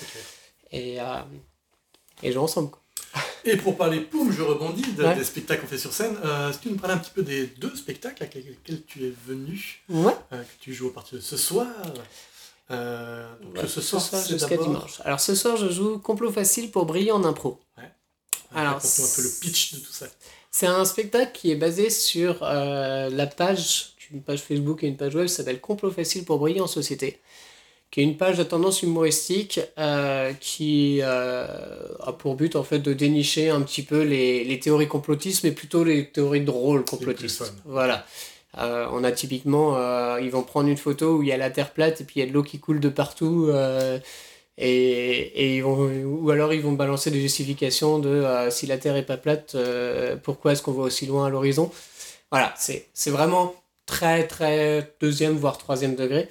Et, euh, et jouer ensemble, quoi. Et pour parler, poum, je rebondis de, ouais. des spectacles qu'on fait sur scène. Euh, si tu nous parlais un petit peu des deux spectacles avec lesquels tu es venu, ouais. euh, que tu joues à partir de ce soir, euh, donc ouais, ce soir, ce soir c'est jusqu'à d'abord... dimanche. Alors ce soir, je joue Complot facile pour briller en impro. Ouais. Alors, c'est... un peu le pitch de tout ça. C'est un spectacle qui est basé sur euh, la page, une page Facebook et une page web, ça s'appelle Complot facile pour briller en société, qui est une page de tendance humoristique euh, qui euh, a pour but en fait de dénicher un petit peu les, les théories complotistes, mais plutôt les théories drôles complotistes. Voilà. Euh, on a typiquement, euh, ils vont prendre une photo où il y a la terre plate et puis il y a de l'eau qui coule de partout, euh, et, et ils vont, ou alors ils vont balancer des justifications de euh, si la terre est pas plate, euh, pourquoi est-ce qu'on voit aussi loin à l'horizon ? Voilà, c'est, c'est vraiment très très deuxième voire troisième degré.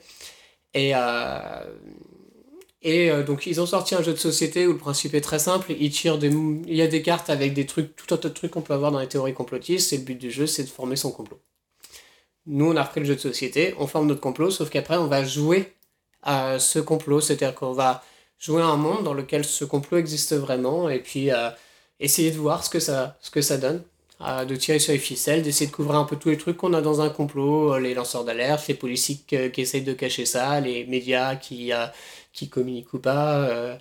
Et, euh, et euh, donc ils ont sorti un jeu de société où le principe est très simple, ils tirent des mou- il y a des cartes avec des trucs, tout un tas de trucs qu'on peut avoir dans les théories complotistes, et le but du jeu c'est de former son complot. Nous on a repris le jeu de société, on forme notre complot, sauf qu'après on va jouer à ce complot, c'est-à-dire qu'on va jouer à un monde dans lequel ce complot existe vraiment, et puis euh, essayer de voir ce que ça, ce que ça donne, euh, de tirer sur les ficelles, d'essayer de couvrir un peu tous les trucs qu'on a dans un complot, les lanceurs d'alerte, les policiers qui, qui essayent de cacher ça, les médias qui, euh, qui communiquent ou pas, euh,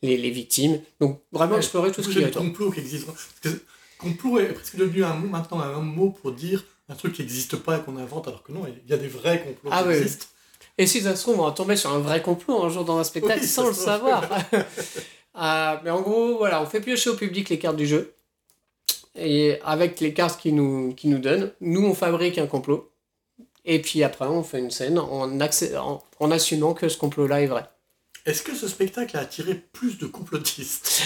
les, les victimes. Donc vraiment ouais, explorer tout ce qu'il y a autour. Complot qui existe. Parce que complot est presque devenu un mot, maintenant un mot pour dire un truc qui n'existe pas et qu'on invente, alors que non, il y a des vrais complots ah, qui oui. existent. Et si ça se trouve, on va tomber sur un vrai complot un jour dans un spectacle oui, sans le savoir. Euh, mais en gros, voilà, on fait piocher au public les cartes du jeu. Et avec les cartes qu'ils nous, qu'ils nous donnent, nous, on fabrique un complot. Et puis après, on fait une scène en, accé- en, en assumant que ce complot-là est vrai. Est-ce que ce spectacle a attiré plus de complotistes?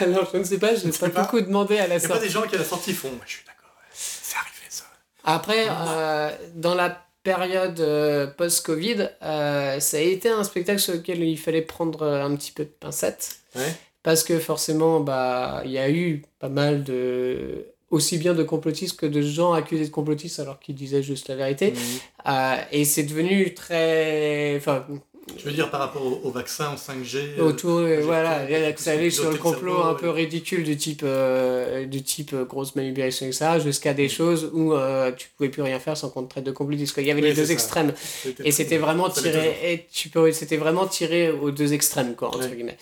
Alors, je ne sais pas, je n'ai pas, pas beaucoup demandé à la sortie. Il n'y a pas des gens qui à la sortie font. Je suis d'accord, c'est arrivé ça. Après, euh, dans la période euh, post-Covid, euh, ça a été un spectacle sur lequel il fallait prendre un petit peu de pincette. Ouais. Parce que forcément, bah, il y a eu pas mal de... aussi bien de complotistes que de gens accusés de complotistes alors qu'ils disaient juste la vérité. Mmh. Euh, et c'est devenu très... Enfin, tu veux dire par rapport au, au vaccin, au cinq G autour, euh, voilà, vous allez sur le complot cerveau, un ouais. peu ridicule du type, euh, du type euh, grosse manipulation, et cetera, jusqu'à des mmh. choses où euh, tu pouvais plus rien faire sans qu'on te traite de complotiste. Il y avait oui, les deux ça. extrêmes. C'était et c'était vraiment, tiré, et tu peux, c'était vraiment tiré aux deux extrêmes, quoi, entre ouais. guillemets.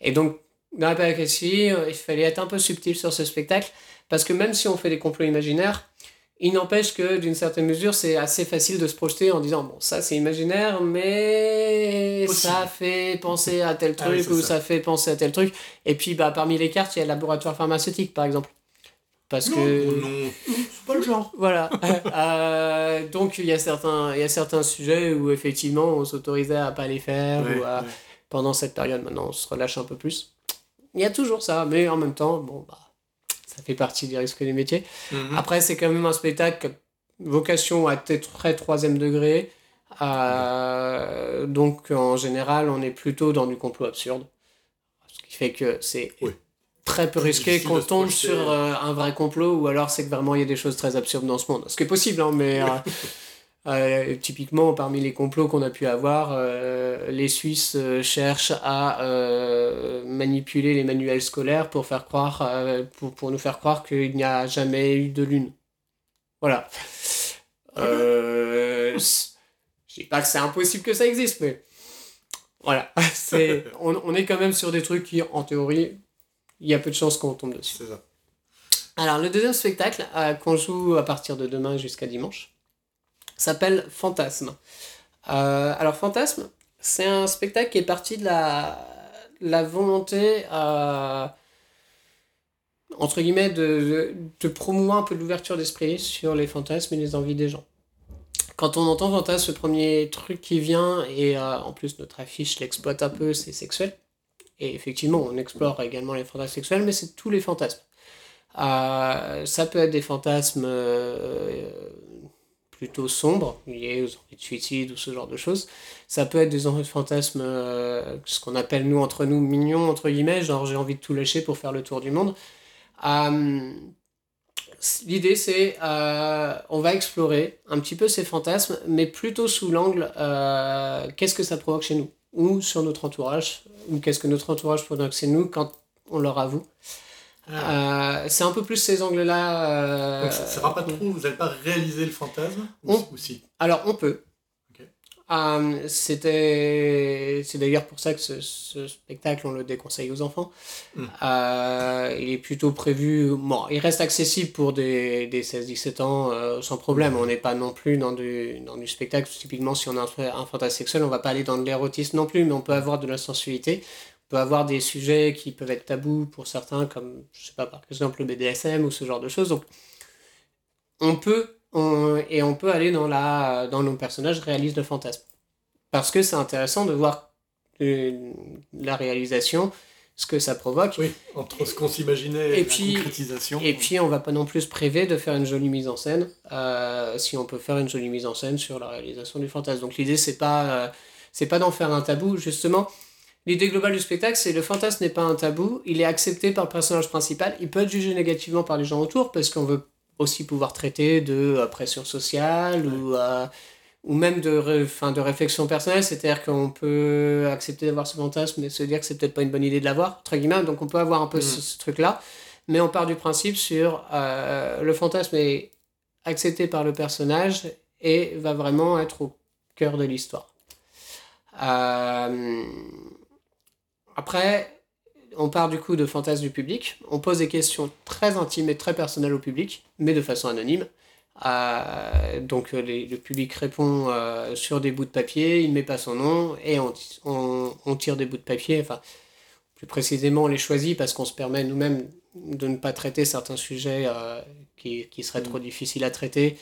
Et donc, dans la période ici, il fallait être un peu subtil sur ce spectacle, parce que même si on fait des complots imaginaires, il n'empêche que, d'une certaine mesure, c'est assez facile de se projeter en disant « Bon, ça, c'est imaginaire, mais possible. Ça fait penser à tel truc ah oui, ou ça. ça fait penser à tel truc. » Et puis, bah, parmi les cartes, il y a le laboratoire pharmaceutique, par exemple. Parce non, que... non, c'est pas le genre. Voilà. euh, donc, il y a certains, il y a certains sujets où, effectivement, on s'autorisait à pas les faire ouais, ou à... ouais. pendant cette période. Maintenant, on se relâche un peu plus. Il y a toujours ça, mais en même temps, bon, bah... ça fait partie des risques du métier. Mmh. Après, c'est quand même un spectacle vocation à très troisième degré. Euh, mmh. Donc, en général, on est plutôt dans du complot absurde. Ce qui fait que c'est oui. très peu risqué qu'on tombe sur euh, un vrai complot, ou alors c'est que vraiment il y a des choses très absurdes dans ce monde. Ce qui est possible, hein, mais... Oui. Euh, Euh, typiquement parmi les complots qu'on a pu avoir euh, les Suisses euh, cherchent à euh, manipuler les manuels scolaires pour, faire croire, euh, pour, pour nous faire croire qu'il n'y a jamais eu de lune. Voilà. Euh, je dis pas que c'est impossible que ça existe, mais voilà. C'est, on, on est quand même sur des trucs qui, en théorie, il y a peu de chances qu'on tombe dessus. C'est ça. Alors, le deuxième spectacle euh, qu'on joue à partir de demain jusqu'à dimanche s'appelle Fantasme. Euh, alors Fantasme, c'est un spectacle qui est parti de la, la volonté euh, entre guillemets de, de, de promouvoir un peu de l'ouverture d'esprit sur les fantasmes et les envies des gens. Quand on entend fantasme, le premier truc qui vient, et euh, en plus notre affiche l'exploite un peu, c'est sexuel. Et effectivement, on explore également les fantasmes sexuels, mais c'est tous les fantasmes. Euh, ça peut être des fantasmes... Euh, plutôt sombre, lié aux envies de suicide ou ce genre de choses. Ça peut être des envies de fantasmes, euh, ce qu'on appelle nous, entre nous, mignons, entre guillemets, genre j'ai envie de tout lâcher pour faire le tour du monde. Euh, l'idée, c'est euh, on va explorer un petit peu ces fantasmes, mais plutôt sous l'angle euh, qu'est-ce que ça provoque chez nous, ou sur notre entourage, ou qu'est-ce que notre entourage provoque chez nous quand on leur avoue. Ah. Euh, c'est un peu plus ces angles-là. Euh, Donc ça ne sera pas trop, vous n'allez pas réaliser le fantasme ou, on, ou si Alors on peut. Okay. Euh, c'était, c'est d'ailleurs pour ça que ce, ce spectacle, on le déconseille aux enfants. Mmh. Euh, il est plutôt prévu. Bon, il reste accessible pour des, des seize dix-sept ans euh, sans problème. Mmh. On n'est pas non plus dans du, dans du spectacle. Typiquement, si on a un, un fantasme sexuel, on ne va pas aller dans de l'érotisme non plus, mais on peut avoir de la sensualité. Peut avoir des sujets qui peuvent être tabous pour certains, comme, je sais pas, par exemple, le B D S M ou ce genre de choses. Donc, on peut, on, et on peut aller dans la... dans nos personnages réalisent le fantasme. Parce que c'est intéressant de voir euh, la réalisation, ce que ça provoque. Oui, entre ce qu'on s'imaginait et, et la puis, concrétisation. Et puis, on va pas non plus se priver de faire une jolie mise en scène, euh, si on peut faire une jolie mise en scène sur la réalisation du fantasme. Donc, l'idée, c'est pas, euh, c'est pas d'en faire un tabou, justement. L'idée globale du spectacle, c'est que le fantasme n'est pas un tabou, il est accepté par le personnage principal, il peut être jugé négativement par les gens autour, parce qu'on veut aussi pouvoir traiter de euh, pression sociale, ouais. ou, euh, ou même de, ré, fin, de réflexion personnelle, c'est-à-dire qu'on peut accepter d'avoir ce fantasme, mais se dire que c'est peut-être pas une bonne idée de l'avoir, entre guillemets, donc on peut avoir un peu mmh. ce, ce truc-là, mais on part du principe sur euh, le fantasme est accepté par le personnage, et va vraiment être au cœur de l'histoire. Euh... Après, on part du coup de fantasmes du public, on pose des questions très intimes et très personnelles au public, mais de façon anonyme. Euh, donc les, le public répond euh, sur des bouts de papier, il ne met pas son nom, et on, on, on tire des bouts de papier, enfin, plus précisément on les choisit parce qu'on se permet nous-mêmes de ne pas traiter certains sujets euh, qui, qui seraient mmh. trop difficiles à traiter,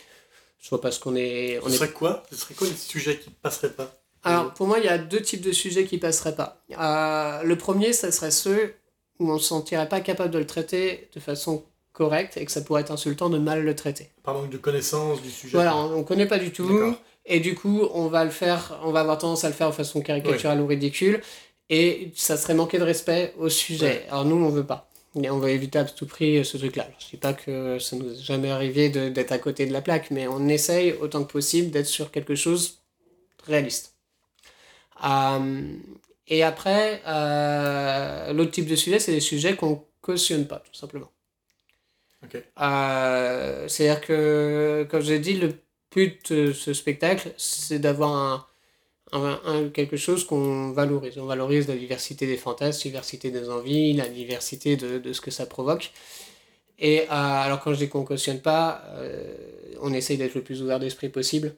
soit parce qu'on est... On Ce serait est... quoi Ce serait quoi les sujets qui ne passeraient pas? Alors pour moi, il y a deux types de sujets qui ne passeraient pas. Euh, le premier, ce serait ceux où on ne se sentirait pas capable de le traiter de façon correcte et que ça pourrait être insultant de mal le traiter. Par manque de connaissance du sujet. Voilà, on ne connaît pas du tout. D'accord. Et du coup, on va, le faire, on va avoir tendance à le faire de façon caricaturale oui. ou ridicule. Et ça serait manquer de respect au sujet. Oui. Alors nous, on ne veut pas. Et on va éviter à tout prix ce truc-là. Alors, je ne dis pas que ça nous est jamais arrivé de, d'être à côté de la plaque, mais on essaye autant que possible d'être sur quelque chose de réaliste. Euh, et après, euh, l'autre type de sujet, c'est des sujets qu'on ne cautionne pas, tout simplement. Okay. Euh, c'est-à-dire que, comme j'ai dit, le but de ce spectacle, c'est d'avoir un... Un, un, quelque chose qu'on valorise. On valorise la diversité des fantasmes, la diversité des envies, la diversité de, de ce que ça provoque. Et euh, alors quand je dis qu'on ne cautionne pas, euh, on essaye d'être le plus ouvert d'esprit possible.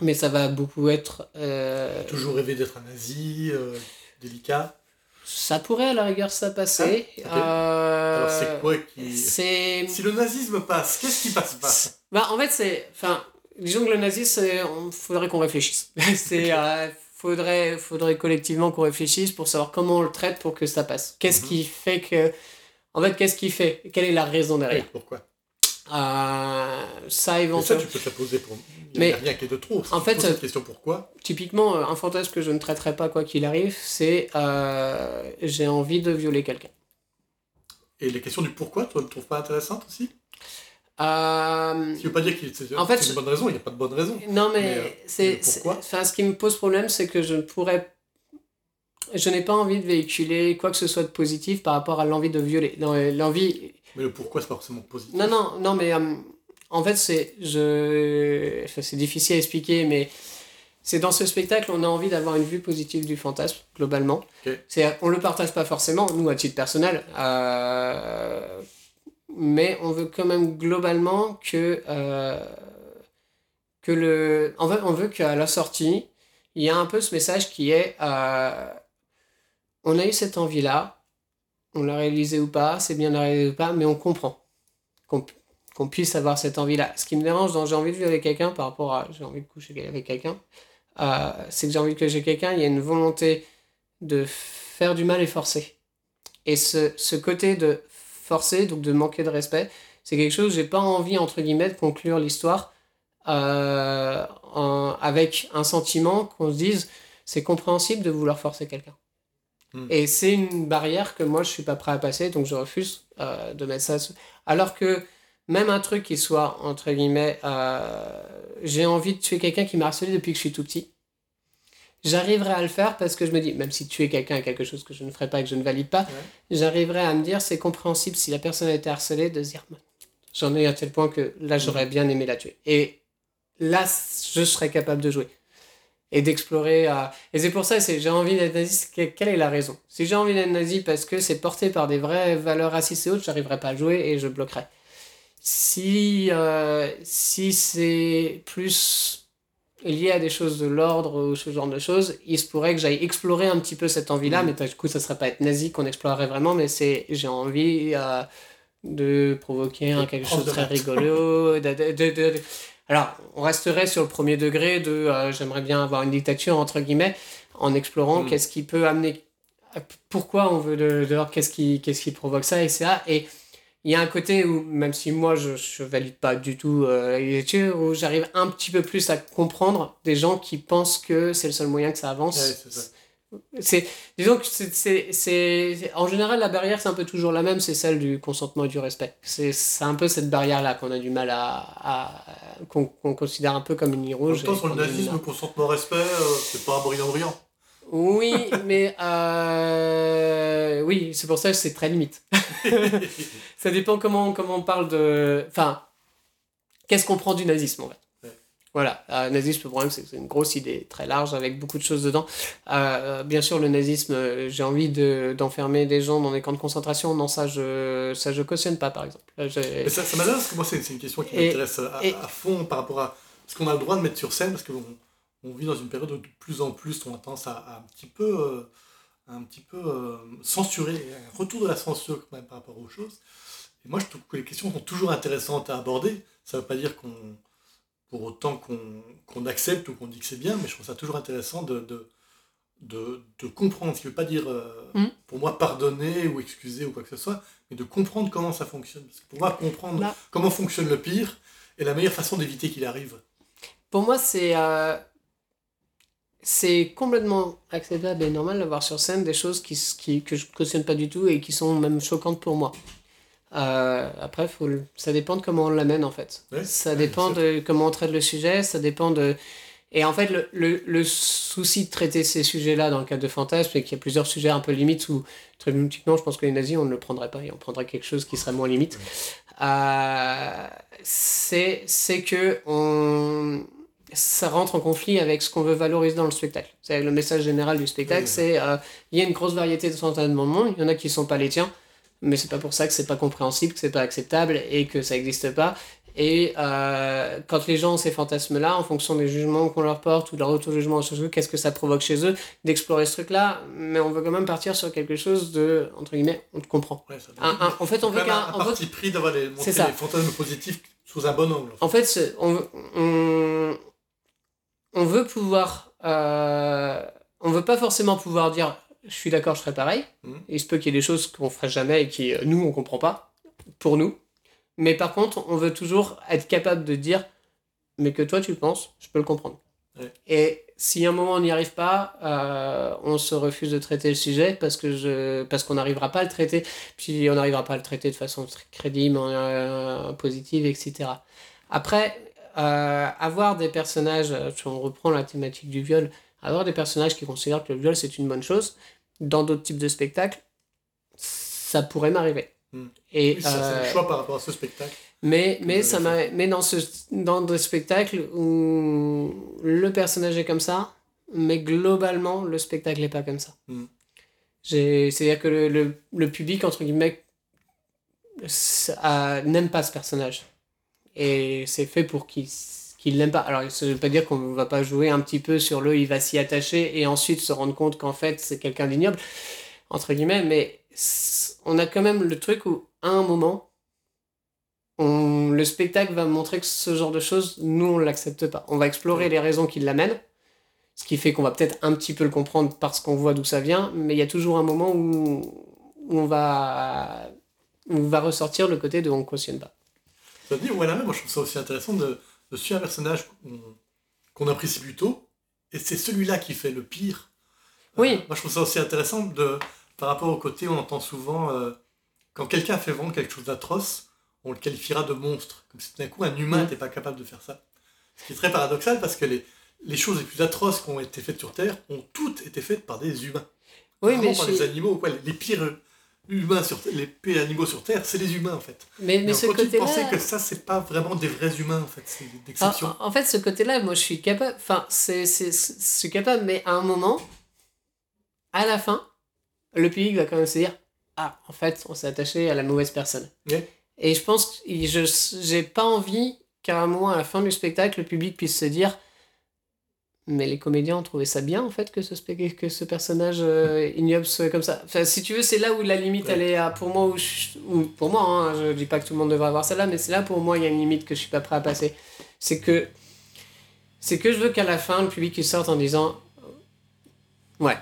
Mais ça va beaucoup être... Euh, toujours rêver d'être un nazi, euh, délicat. Ça pourrait à la rigueur ça passer. Ah, okay. euh, alors c'est quoi qui... C'est... Si le nazisme passe, qu'est-ce qui passe pas ? Bah, en fait c'est... Enfin, disons que le nazisme, il faudrait qu'on réfléchisse. Il euh, faudrait, faudrait collectivement qu'on réfléchisse pour savoir comment on le traite pour que ça passe. Qu'est-ce mm-hmm. qui fait que... En fait, qu'est-ce qui fait ? Quelle est la raison derrière ? Et pourquoi ? euh, Ça, éventuellement... Mais ça, tu peux te la poser pour... Il n'y a rien qui est de trop. En fait, cette question pourquoi ? Typiquement, un fantasme que je ne traiterai pas quoi qu'il arrive, c'est euh, j'ai envie de violer quelqu'un. Et la question du pourquoi, tu ne le trouves pas intéressante aussi ? Euh... Ce qui veut pas dire que c'est, en fait, c'est une bonne raison, il n'y a pas de bonne raison. Non, mais, mais, euh, c'est, mais c'est, enfin, ce qui me pose problème, c'est que je ne pourrais. Je n'ai pas envie de véhiculer quoi que ce soit de positif par rapport à l'envie de violer. Non, l'envie... Mais le pourquoi, c'est pas forcément positif. Non, non, non mais euh, en fait, c'est, je... enfin, c'est difficile à expliquer, mais c'est dans ce spectacle, on a envie d'avoir une vue positive du fantasme, globalement. Okay. C'est, on ne le partage pas forcément, nous, à titre personnel. Euh. Mais on veut quand même globalement que, euh, que le... En fait, on veut qu'à la sortie, il y a un peu ce message qui est euh, on a eu cette envie-là, on l'a réalisée ou pas, c'est bien de la réaliser ou pas, mais on comprend qu'on, qu'on puisse avoir cette envie-là. Ce qui me dérange dans j'ai envie de vivre avec quelqu'un par rapport à j'ai envie de coucher avec quelqu'un, euh, c'est que j'ai envie de coucher avec quelqu'un, il y a une volonté de faire du mal et forcer. Et ce, ce côté de forcé, donc de manquer de respect, c'est quelque chose, j'ai pas envie, entre guillemets, de conclure l'histoire euh, en, avec un sentiment qu'on se dise, c'est compréhensible de vouloir forcer quelqu'un. Mmh. Et c'est une barrière que moi, je suis pas prêt à passer, donc je refuse euh, de mettre ça... Alors que même un truc qui soit, entre guillemets, euh, j'ai envie de tuer quelqu'un qui m'a harcelé depuis que je suis tout petit, j'arriverai à le faire parce que je me dis, même si tuer quelqu'un est quelque chose que je ne ferai pas et que je ne valide pas, ouais. j'arriverai à me dire, c'est compréhensible si la personne a été harcelée de se dire, j'en ai à tel point que là, j'aurais bien aimé la tuer. Et là, je serais capable de jouer et d'explorer. Euh... Et c'est pour ça, c'est, j'ai envie d'être nazi, quelle est la raison ? Si j'ai envie d'être nazi parce que c'est porté par des vraies valeurs racistes et autres, j'arriverai pas à jouer et je bloquerai. Si, euh, si c'est plus... lié à des choses de l'ordre ou ce genre de choses, il se pourrait que j'aille explorer un petit peu cette envie-là, mmh. mais du coup, ça ne serait pas être nazi qu'on explorerait vraiment, mais c'est j'ai envie euh, de provoquer hein, quelque chose de très rigolo. De, de, de, de. Alors, on resterait sur le premier degré de euh, « j'aimerais bien avoir une dictature », entre guillemets, en explorant mmh. qu'est-ce qui peut amener... Pourquoi on veut de, de l'ordre, qu'est-ce qui, qu'est-ce qui provoque ça, et cetera. Et il y a un côté où, même si moi, je ne valide pas du tout euh, la littérature, où j'arrive un petit peu plus à comprendre des gens qui pensent que c'est le seul moyen que ça avance. Ouais, c'est ça. C'est, disons que c'est, c'est, c'est, en général, la barrière, c'est un peu toujours la même, c'est celle du consentement et du respect. C'est, c'est un peu cette barrière-là qu'on a du mal à... à qu'on, qu'on considère un peu comme une ligne rouge. En même temps, sur le nazisme, le consentement-respect, euh, c'est pas brillant-brillant. Oui, mais euh... oui, c'est pour ça que c'est très limite. Ça dépend comment, comment on parle de... Enfin, qu'est-ce qu'on prend du nazisme, en fait. Ouais. Voilà, euh, nazisme, le problème, c'est que c'est une grosse idée très large, avec beaucoup de choses dedans. Euh, bien sûr, le nazisme, j'ai envie de, d'enfermer des gens dans des camps de concentration. Non, ça, je ça je cautionne pas, par exemple. J'ai... Mais ça, ça m'intéresse, parce que moi, c'est, c'est une question qui et, m'intéresse à, et... à fond par rapport à... Parce qu'on a le droit de mettre sur scène, parce que... Bon... On vit dans une période où de plus en plus on a tendance à, à un petit peu euh, un petit peu euh, censuré, un retour de la censure quand même par rapport aux choses. Et moi, je trouve que les questions sont toujours intéressantes à aborder. Ça ne veut pas dire qu'on, pour autant qu'on, qu'on accepte ou qu'on dit que c'est bien, mais je trouve ça toujours intéressant de, de, de, de comprendre. Ce qui ne veut pas dire, euh, mmh. pour moi, pardonner ou excuser ou quoi que ce soit, mais de comprendre comment ça fonctionne. Parce que pour moi, comprendre Là. comment fonctionne le pire est la meilleure façon d'éviter qu'il arrive. Pour moi, c'est... Euh... C'est complètement acceptable et normal d'avoir sur scène des choses qui, qui, que je ne cautionne pas du tout et qui sont même choquantes pour moi. Euh, après, faut le, ça dépend de comment on l'amène en fait. Ouais, ça ouais, dépend de comment on traite le sujet, ça dépend de... Et en fait, le, le, le souci de traiter ces sujets-là dans le cadre de Fantasme, c'est qu'il y a plusieurs sujets un peu limites où, très typiquement, je pense que les nazis, on ne le prendrait pas et on prendrait quelque chose qui serait moins limite. Ouais. Euh, c'est, c'est que on... ça rentre en conflit avec ce qu'on veut valoriser dans le spectacle. C'est le message général du spectacle, oui, oui. c'est euh, il y a une grosse variété de centaines de moments, il y en a qui ne sont pas les tiens, mais c'est pas pour ça que c'est pas compréhensible, que c'est pas acceptable et que ça n'existe pas. Et euh, quand les gens ont ces fantasmes-là, en fonction des jugements qu'on leur porte ou de leur auto-jugement, qu'est-ce que ça provoque chez eux d'explorer ce truc-là, mais on veut quand même partir sur quelque chose de, entre guillemets, on te comprend. Ouais, un, un, en fait, on veut qu'un... Un, un on parti veut... pris d'avoir les, montrer les fantasmes positifs sous un bon angle. En fait, en fait on... on On veut pouvoir, euh, on veut pas forcément pouvoir dire je suis d'accord, je ferai pareil. Mmh. Il se peut qu'il y ait des choses qu'on fera jamais et qui nous on comprend pas pour nous. Mais par contre, on veut toujours être capable de dire mais que toi tu penses, je peux le comprendre. Ouais. Et si à un moment on n'y arrive pas, euh, on se refuse de traiter le sujet parce que je, parce qu'on n'arrivera pas à le traiter. Puis on n'arrivera pas à le traiter de façon crédible, euh, positive, et cetera. Après. Euh, avoir des personnages, on reprend la thématique du viol, avoir des personnages qui considèrent que le viol c'est une bonne chose, dans d'autres types de spectacles, ça pourrait m'arriver. Mmh. Et, oui, ça, euh, c'est un choix par rapport à ce spectacle. Mais, mais, ça m'a, mais dans, ce, dans des spectacles où le personnage est comme ça, mais globalement le spectacle n'est pas comme ça. Mmh. J'ai, c'est-à-dire que le, le, le public, entre guillemets, ça, euh, n'aime pas ce personnage. Et c'est fait pour qu'il ne l'aime pas. Alors, ça ne veut pas dire qu'on ne va pas jouer un petit peu sur le « il va s'y attacher » et ensuite se rendre compte qu'en fait, c'est quelqu'un d'ignoble, entre guillemets, mais on a quand même le truc où, à un moment, on, le spectacle va montrer que ce genre de choses, nous, on ne l'accepte pas. On va explorer les raisons qui l'amènent, ce qui fait qu'on va peut-être un petit peu le comprendre parce qu'on voit d'où ça vient, mais il y a toujours un moment où, où, on, va, où on va ressortir le côté de « on ne cautionne pas ». Ça dit, voilà, moi je trouve ça aussi intéressant de, de suivre un personnage qu'on, qu'on apprécie plutôt, et c'est celui-là qui fait le pire. Oui. Euh, moi je trouve ça aussi intéressant de, par rapport au côté, on entend souvent, euh, quand quelqu'un fait vraiment quelque chose d'atroce, on le qualifiera de monstre. Comme si tout d'un coup un humain n'était mmh. pas capable de faire ça. Ce qui est très paradoxal parce que les, les choses les plus atroces qui ont été faites sur Terre ont toutes été faites par des humains. Oui, mais par des animaux, quoi, les, les pires. Humains sur terre, les pires animaux sur terre, c'est les humains en fait. Mais, mais ce côté-là, penser que ça, c'est pas vraiment des vrais humains en fait, c'est d'exception. En, en fait, ce côté-là, moi, je suis capable. Enfin, c'est, c'est, c'est, je suis capable, mais à un moment, à la fin, le public va quand même se dire, ah, en fait, on s'est attaché à la mauvaise personne. Ouais. Et je pense que je j'ai pas envie qu'à un moment, à la fin du spectacle, le public puisse se dire. Mais les comédiens ont trouvé ça bien en fait que ce, que ce personnage euh, ignoble soit comme ça. Enfin, si tu veux, c'est là où la limite ouais. elle est à, pour moi, où je, où, pour moi hein, je dis pas que tout le monde devrait avoir celle-là, mais c'est là pour moi il y a une limite que je suis pas prêt à passer. C'est que, c'est que je veux qu'à la fin le public il sorte en disant ouais,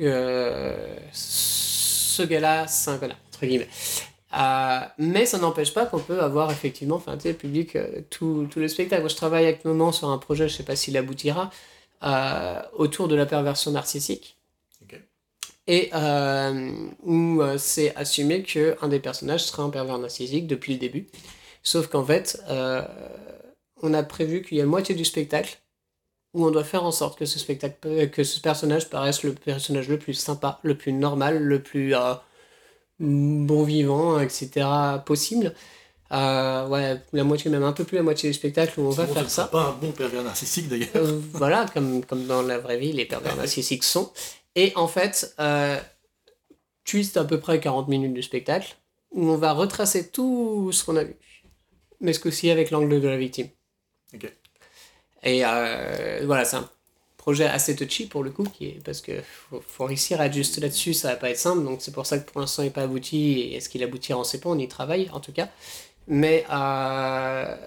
euh, ce gars-là c'est un gars-là, entre guillemets. Euh, mais ça n'empêche pas qu'on peut avoir effectivement enfin tu sais le public euh, tout tout le spectacle. Moi, je travaille actuellement sur un projet, je sais pas s'il aboutira, euh, autour de la perversion narcissique. Okay. Et euh, où euh, c'est assumé que un des personnages sera un pervers narcissique depuis le début, sauf qu'en fait euh, on a prévu qu'il y a la moitié du spectacle où on doit faire en sorte que ce spectacle que ce personnage paraisse le personnage le plus sympa, le plus normal, le plus euh, bon vivant, et cetera possible. Euh, ouais, la moitié, même un peu plus la moitié du spectacle où on Sinon, va faire ça. C'est pas un bon pervers narcissique d'ailleurs. Euh, voilà, comme, comme dans la vraie vie, les pervers narcissiques sont. Et en fait, euh, twist à peu près quarante minutes du spectacle où on va retracer tout ce qu'on a vu. Mais ce que aussi avec l'angle de la victime. Ok. Et euh, voilà, c'est un projet assez touchy pour le coup, qui est, parce que faut, faut réussir à être juste là-dessus, ça va pas être simple, donc c'est pour ça que pour l'instant il n'est pas abouti, et est-ce qu'il aboutira, on sait pas, on y travaille en tout cas. Mais euh,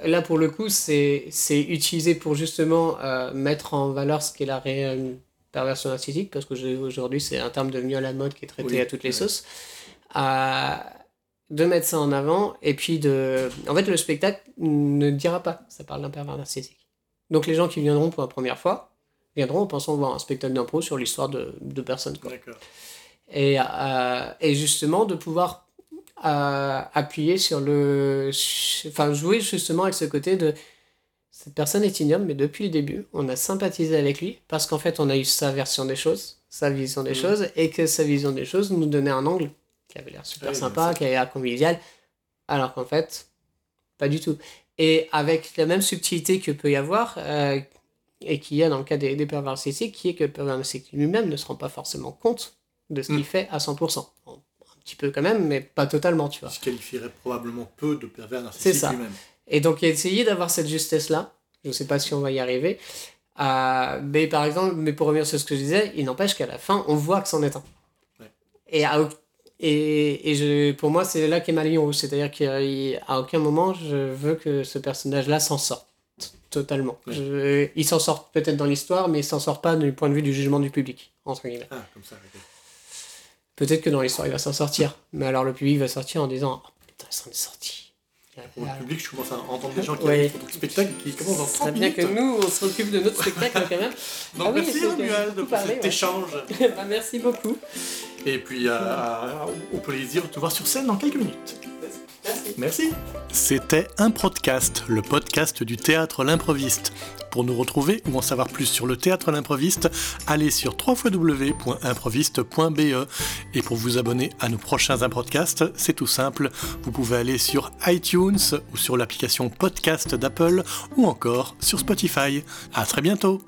là pour le coup c'est, c'est utilisé pour justement euh, mettre en valeur ce qu'est la réelle perversion narcissique, parce qu'aujourd'hui c'est un terme devenu à la mode qui est traité oui, à toutes les oui. sauces, euh, de mettre ça en avant, et puis de... En fait le spectacle ne dira pas, ça parle d'un pervers narcissique. Donc les gens qui viendront pour la première fois, viendront en pensant voir un spectacle d'impro sur l'histoire de, de personnes. Quoi. D'accord. Et, euh, et justement, de pouvoir euh, appuyer sur le... Enfin, jouer justement avec ce côté de... Cette personne est ignoble, mais depuis le début, on a sympathisé avec lui, parce qu'en fait, on a eu sa version des choses, sa vision des mmh. choses, et que sa vision des choses nous donnait un angle qui avait l'air super oui, sympa, qui avait l'air convivial, alors qu'en fait, pas du tout. Et avec la même subtilité que peut y avoir... Euh, et qu'il y a dans le cas des, des pervers narcissiques, qui est que le pervers narcissique lui-même ne se rend pas forcément compte de ce qu'il mmh. fait à cent pour cent. Bon, un petit peu quand même, mais pas totalement, tu vois. Je qualifierais probablement peu de pervers narcissique c'est lui-même. Et donc, essayer d'avoir cette justesse-là, je ne sais pas si on va y arriver, euh, mais par exemple, mais pour revenir sur ce que je disais, il n'empêche qu'à la fin, on voit que c'en est un. Ouais. Et, à, et, et je, pour moi, c'est là qu'est ma ligne rouge, c'est-à-dire qu'à aucun moment, je veux que ce personnage-là s'en sorte. Totalement. Ouais. Je, il s'en sort peut-être dans l'histoire, mais il s'en sort pas du point de vue du jugement du public, entre guillemets. Ah, comme ça, okay. Peut-être que dans l'histoire, il va s'en sortir. Mais alors, le public va sortir en disant « Oh putain, il s'en est sorti !» Pour le public, je commence à entendre des gens qui ouais. ont un spectacle qui commence dans trente minutes. C'est bien que nous, on se occupe de notre spectacle, quand même. Donc, ah oui, merci, Romuald, pour parler, cet ouais. échange. bah, merci beaucoup. Et puis, euh, ouais. au plaisir de te voir sur scène dans quelques minutes. Merci. Merci. C'était Improdcast, le podcast du Théâtre l'Improviste. Pour nous retrouver ou en savoir plus sur le Théâtre l'Improviste, allez sur w w w point improviste point b e. Et pour vous abonner à nos prochains Improdcasts, c'est tout simple. Vous pouvez aller sur iTunes ou sur l'application Podcast d'Apple ou encore sur Spotify. À très bientôt.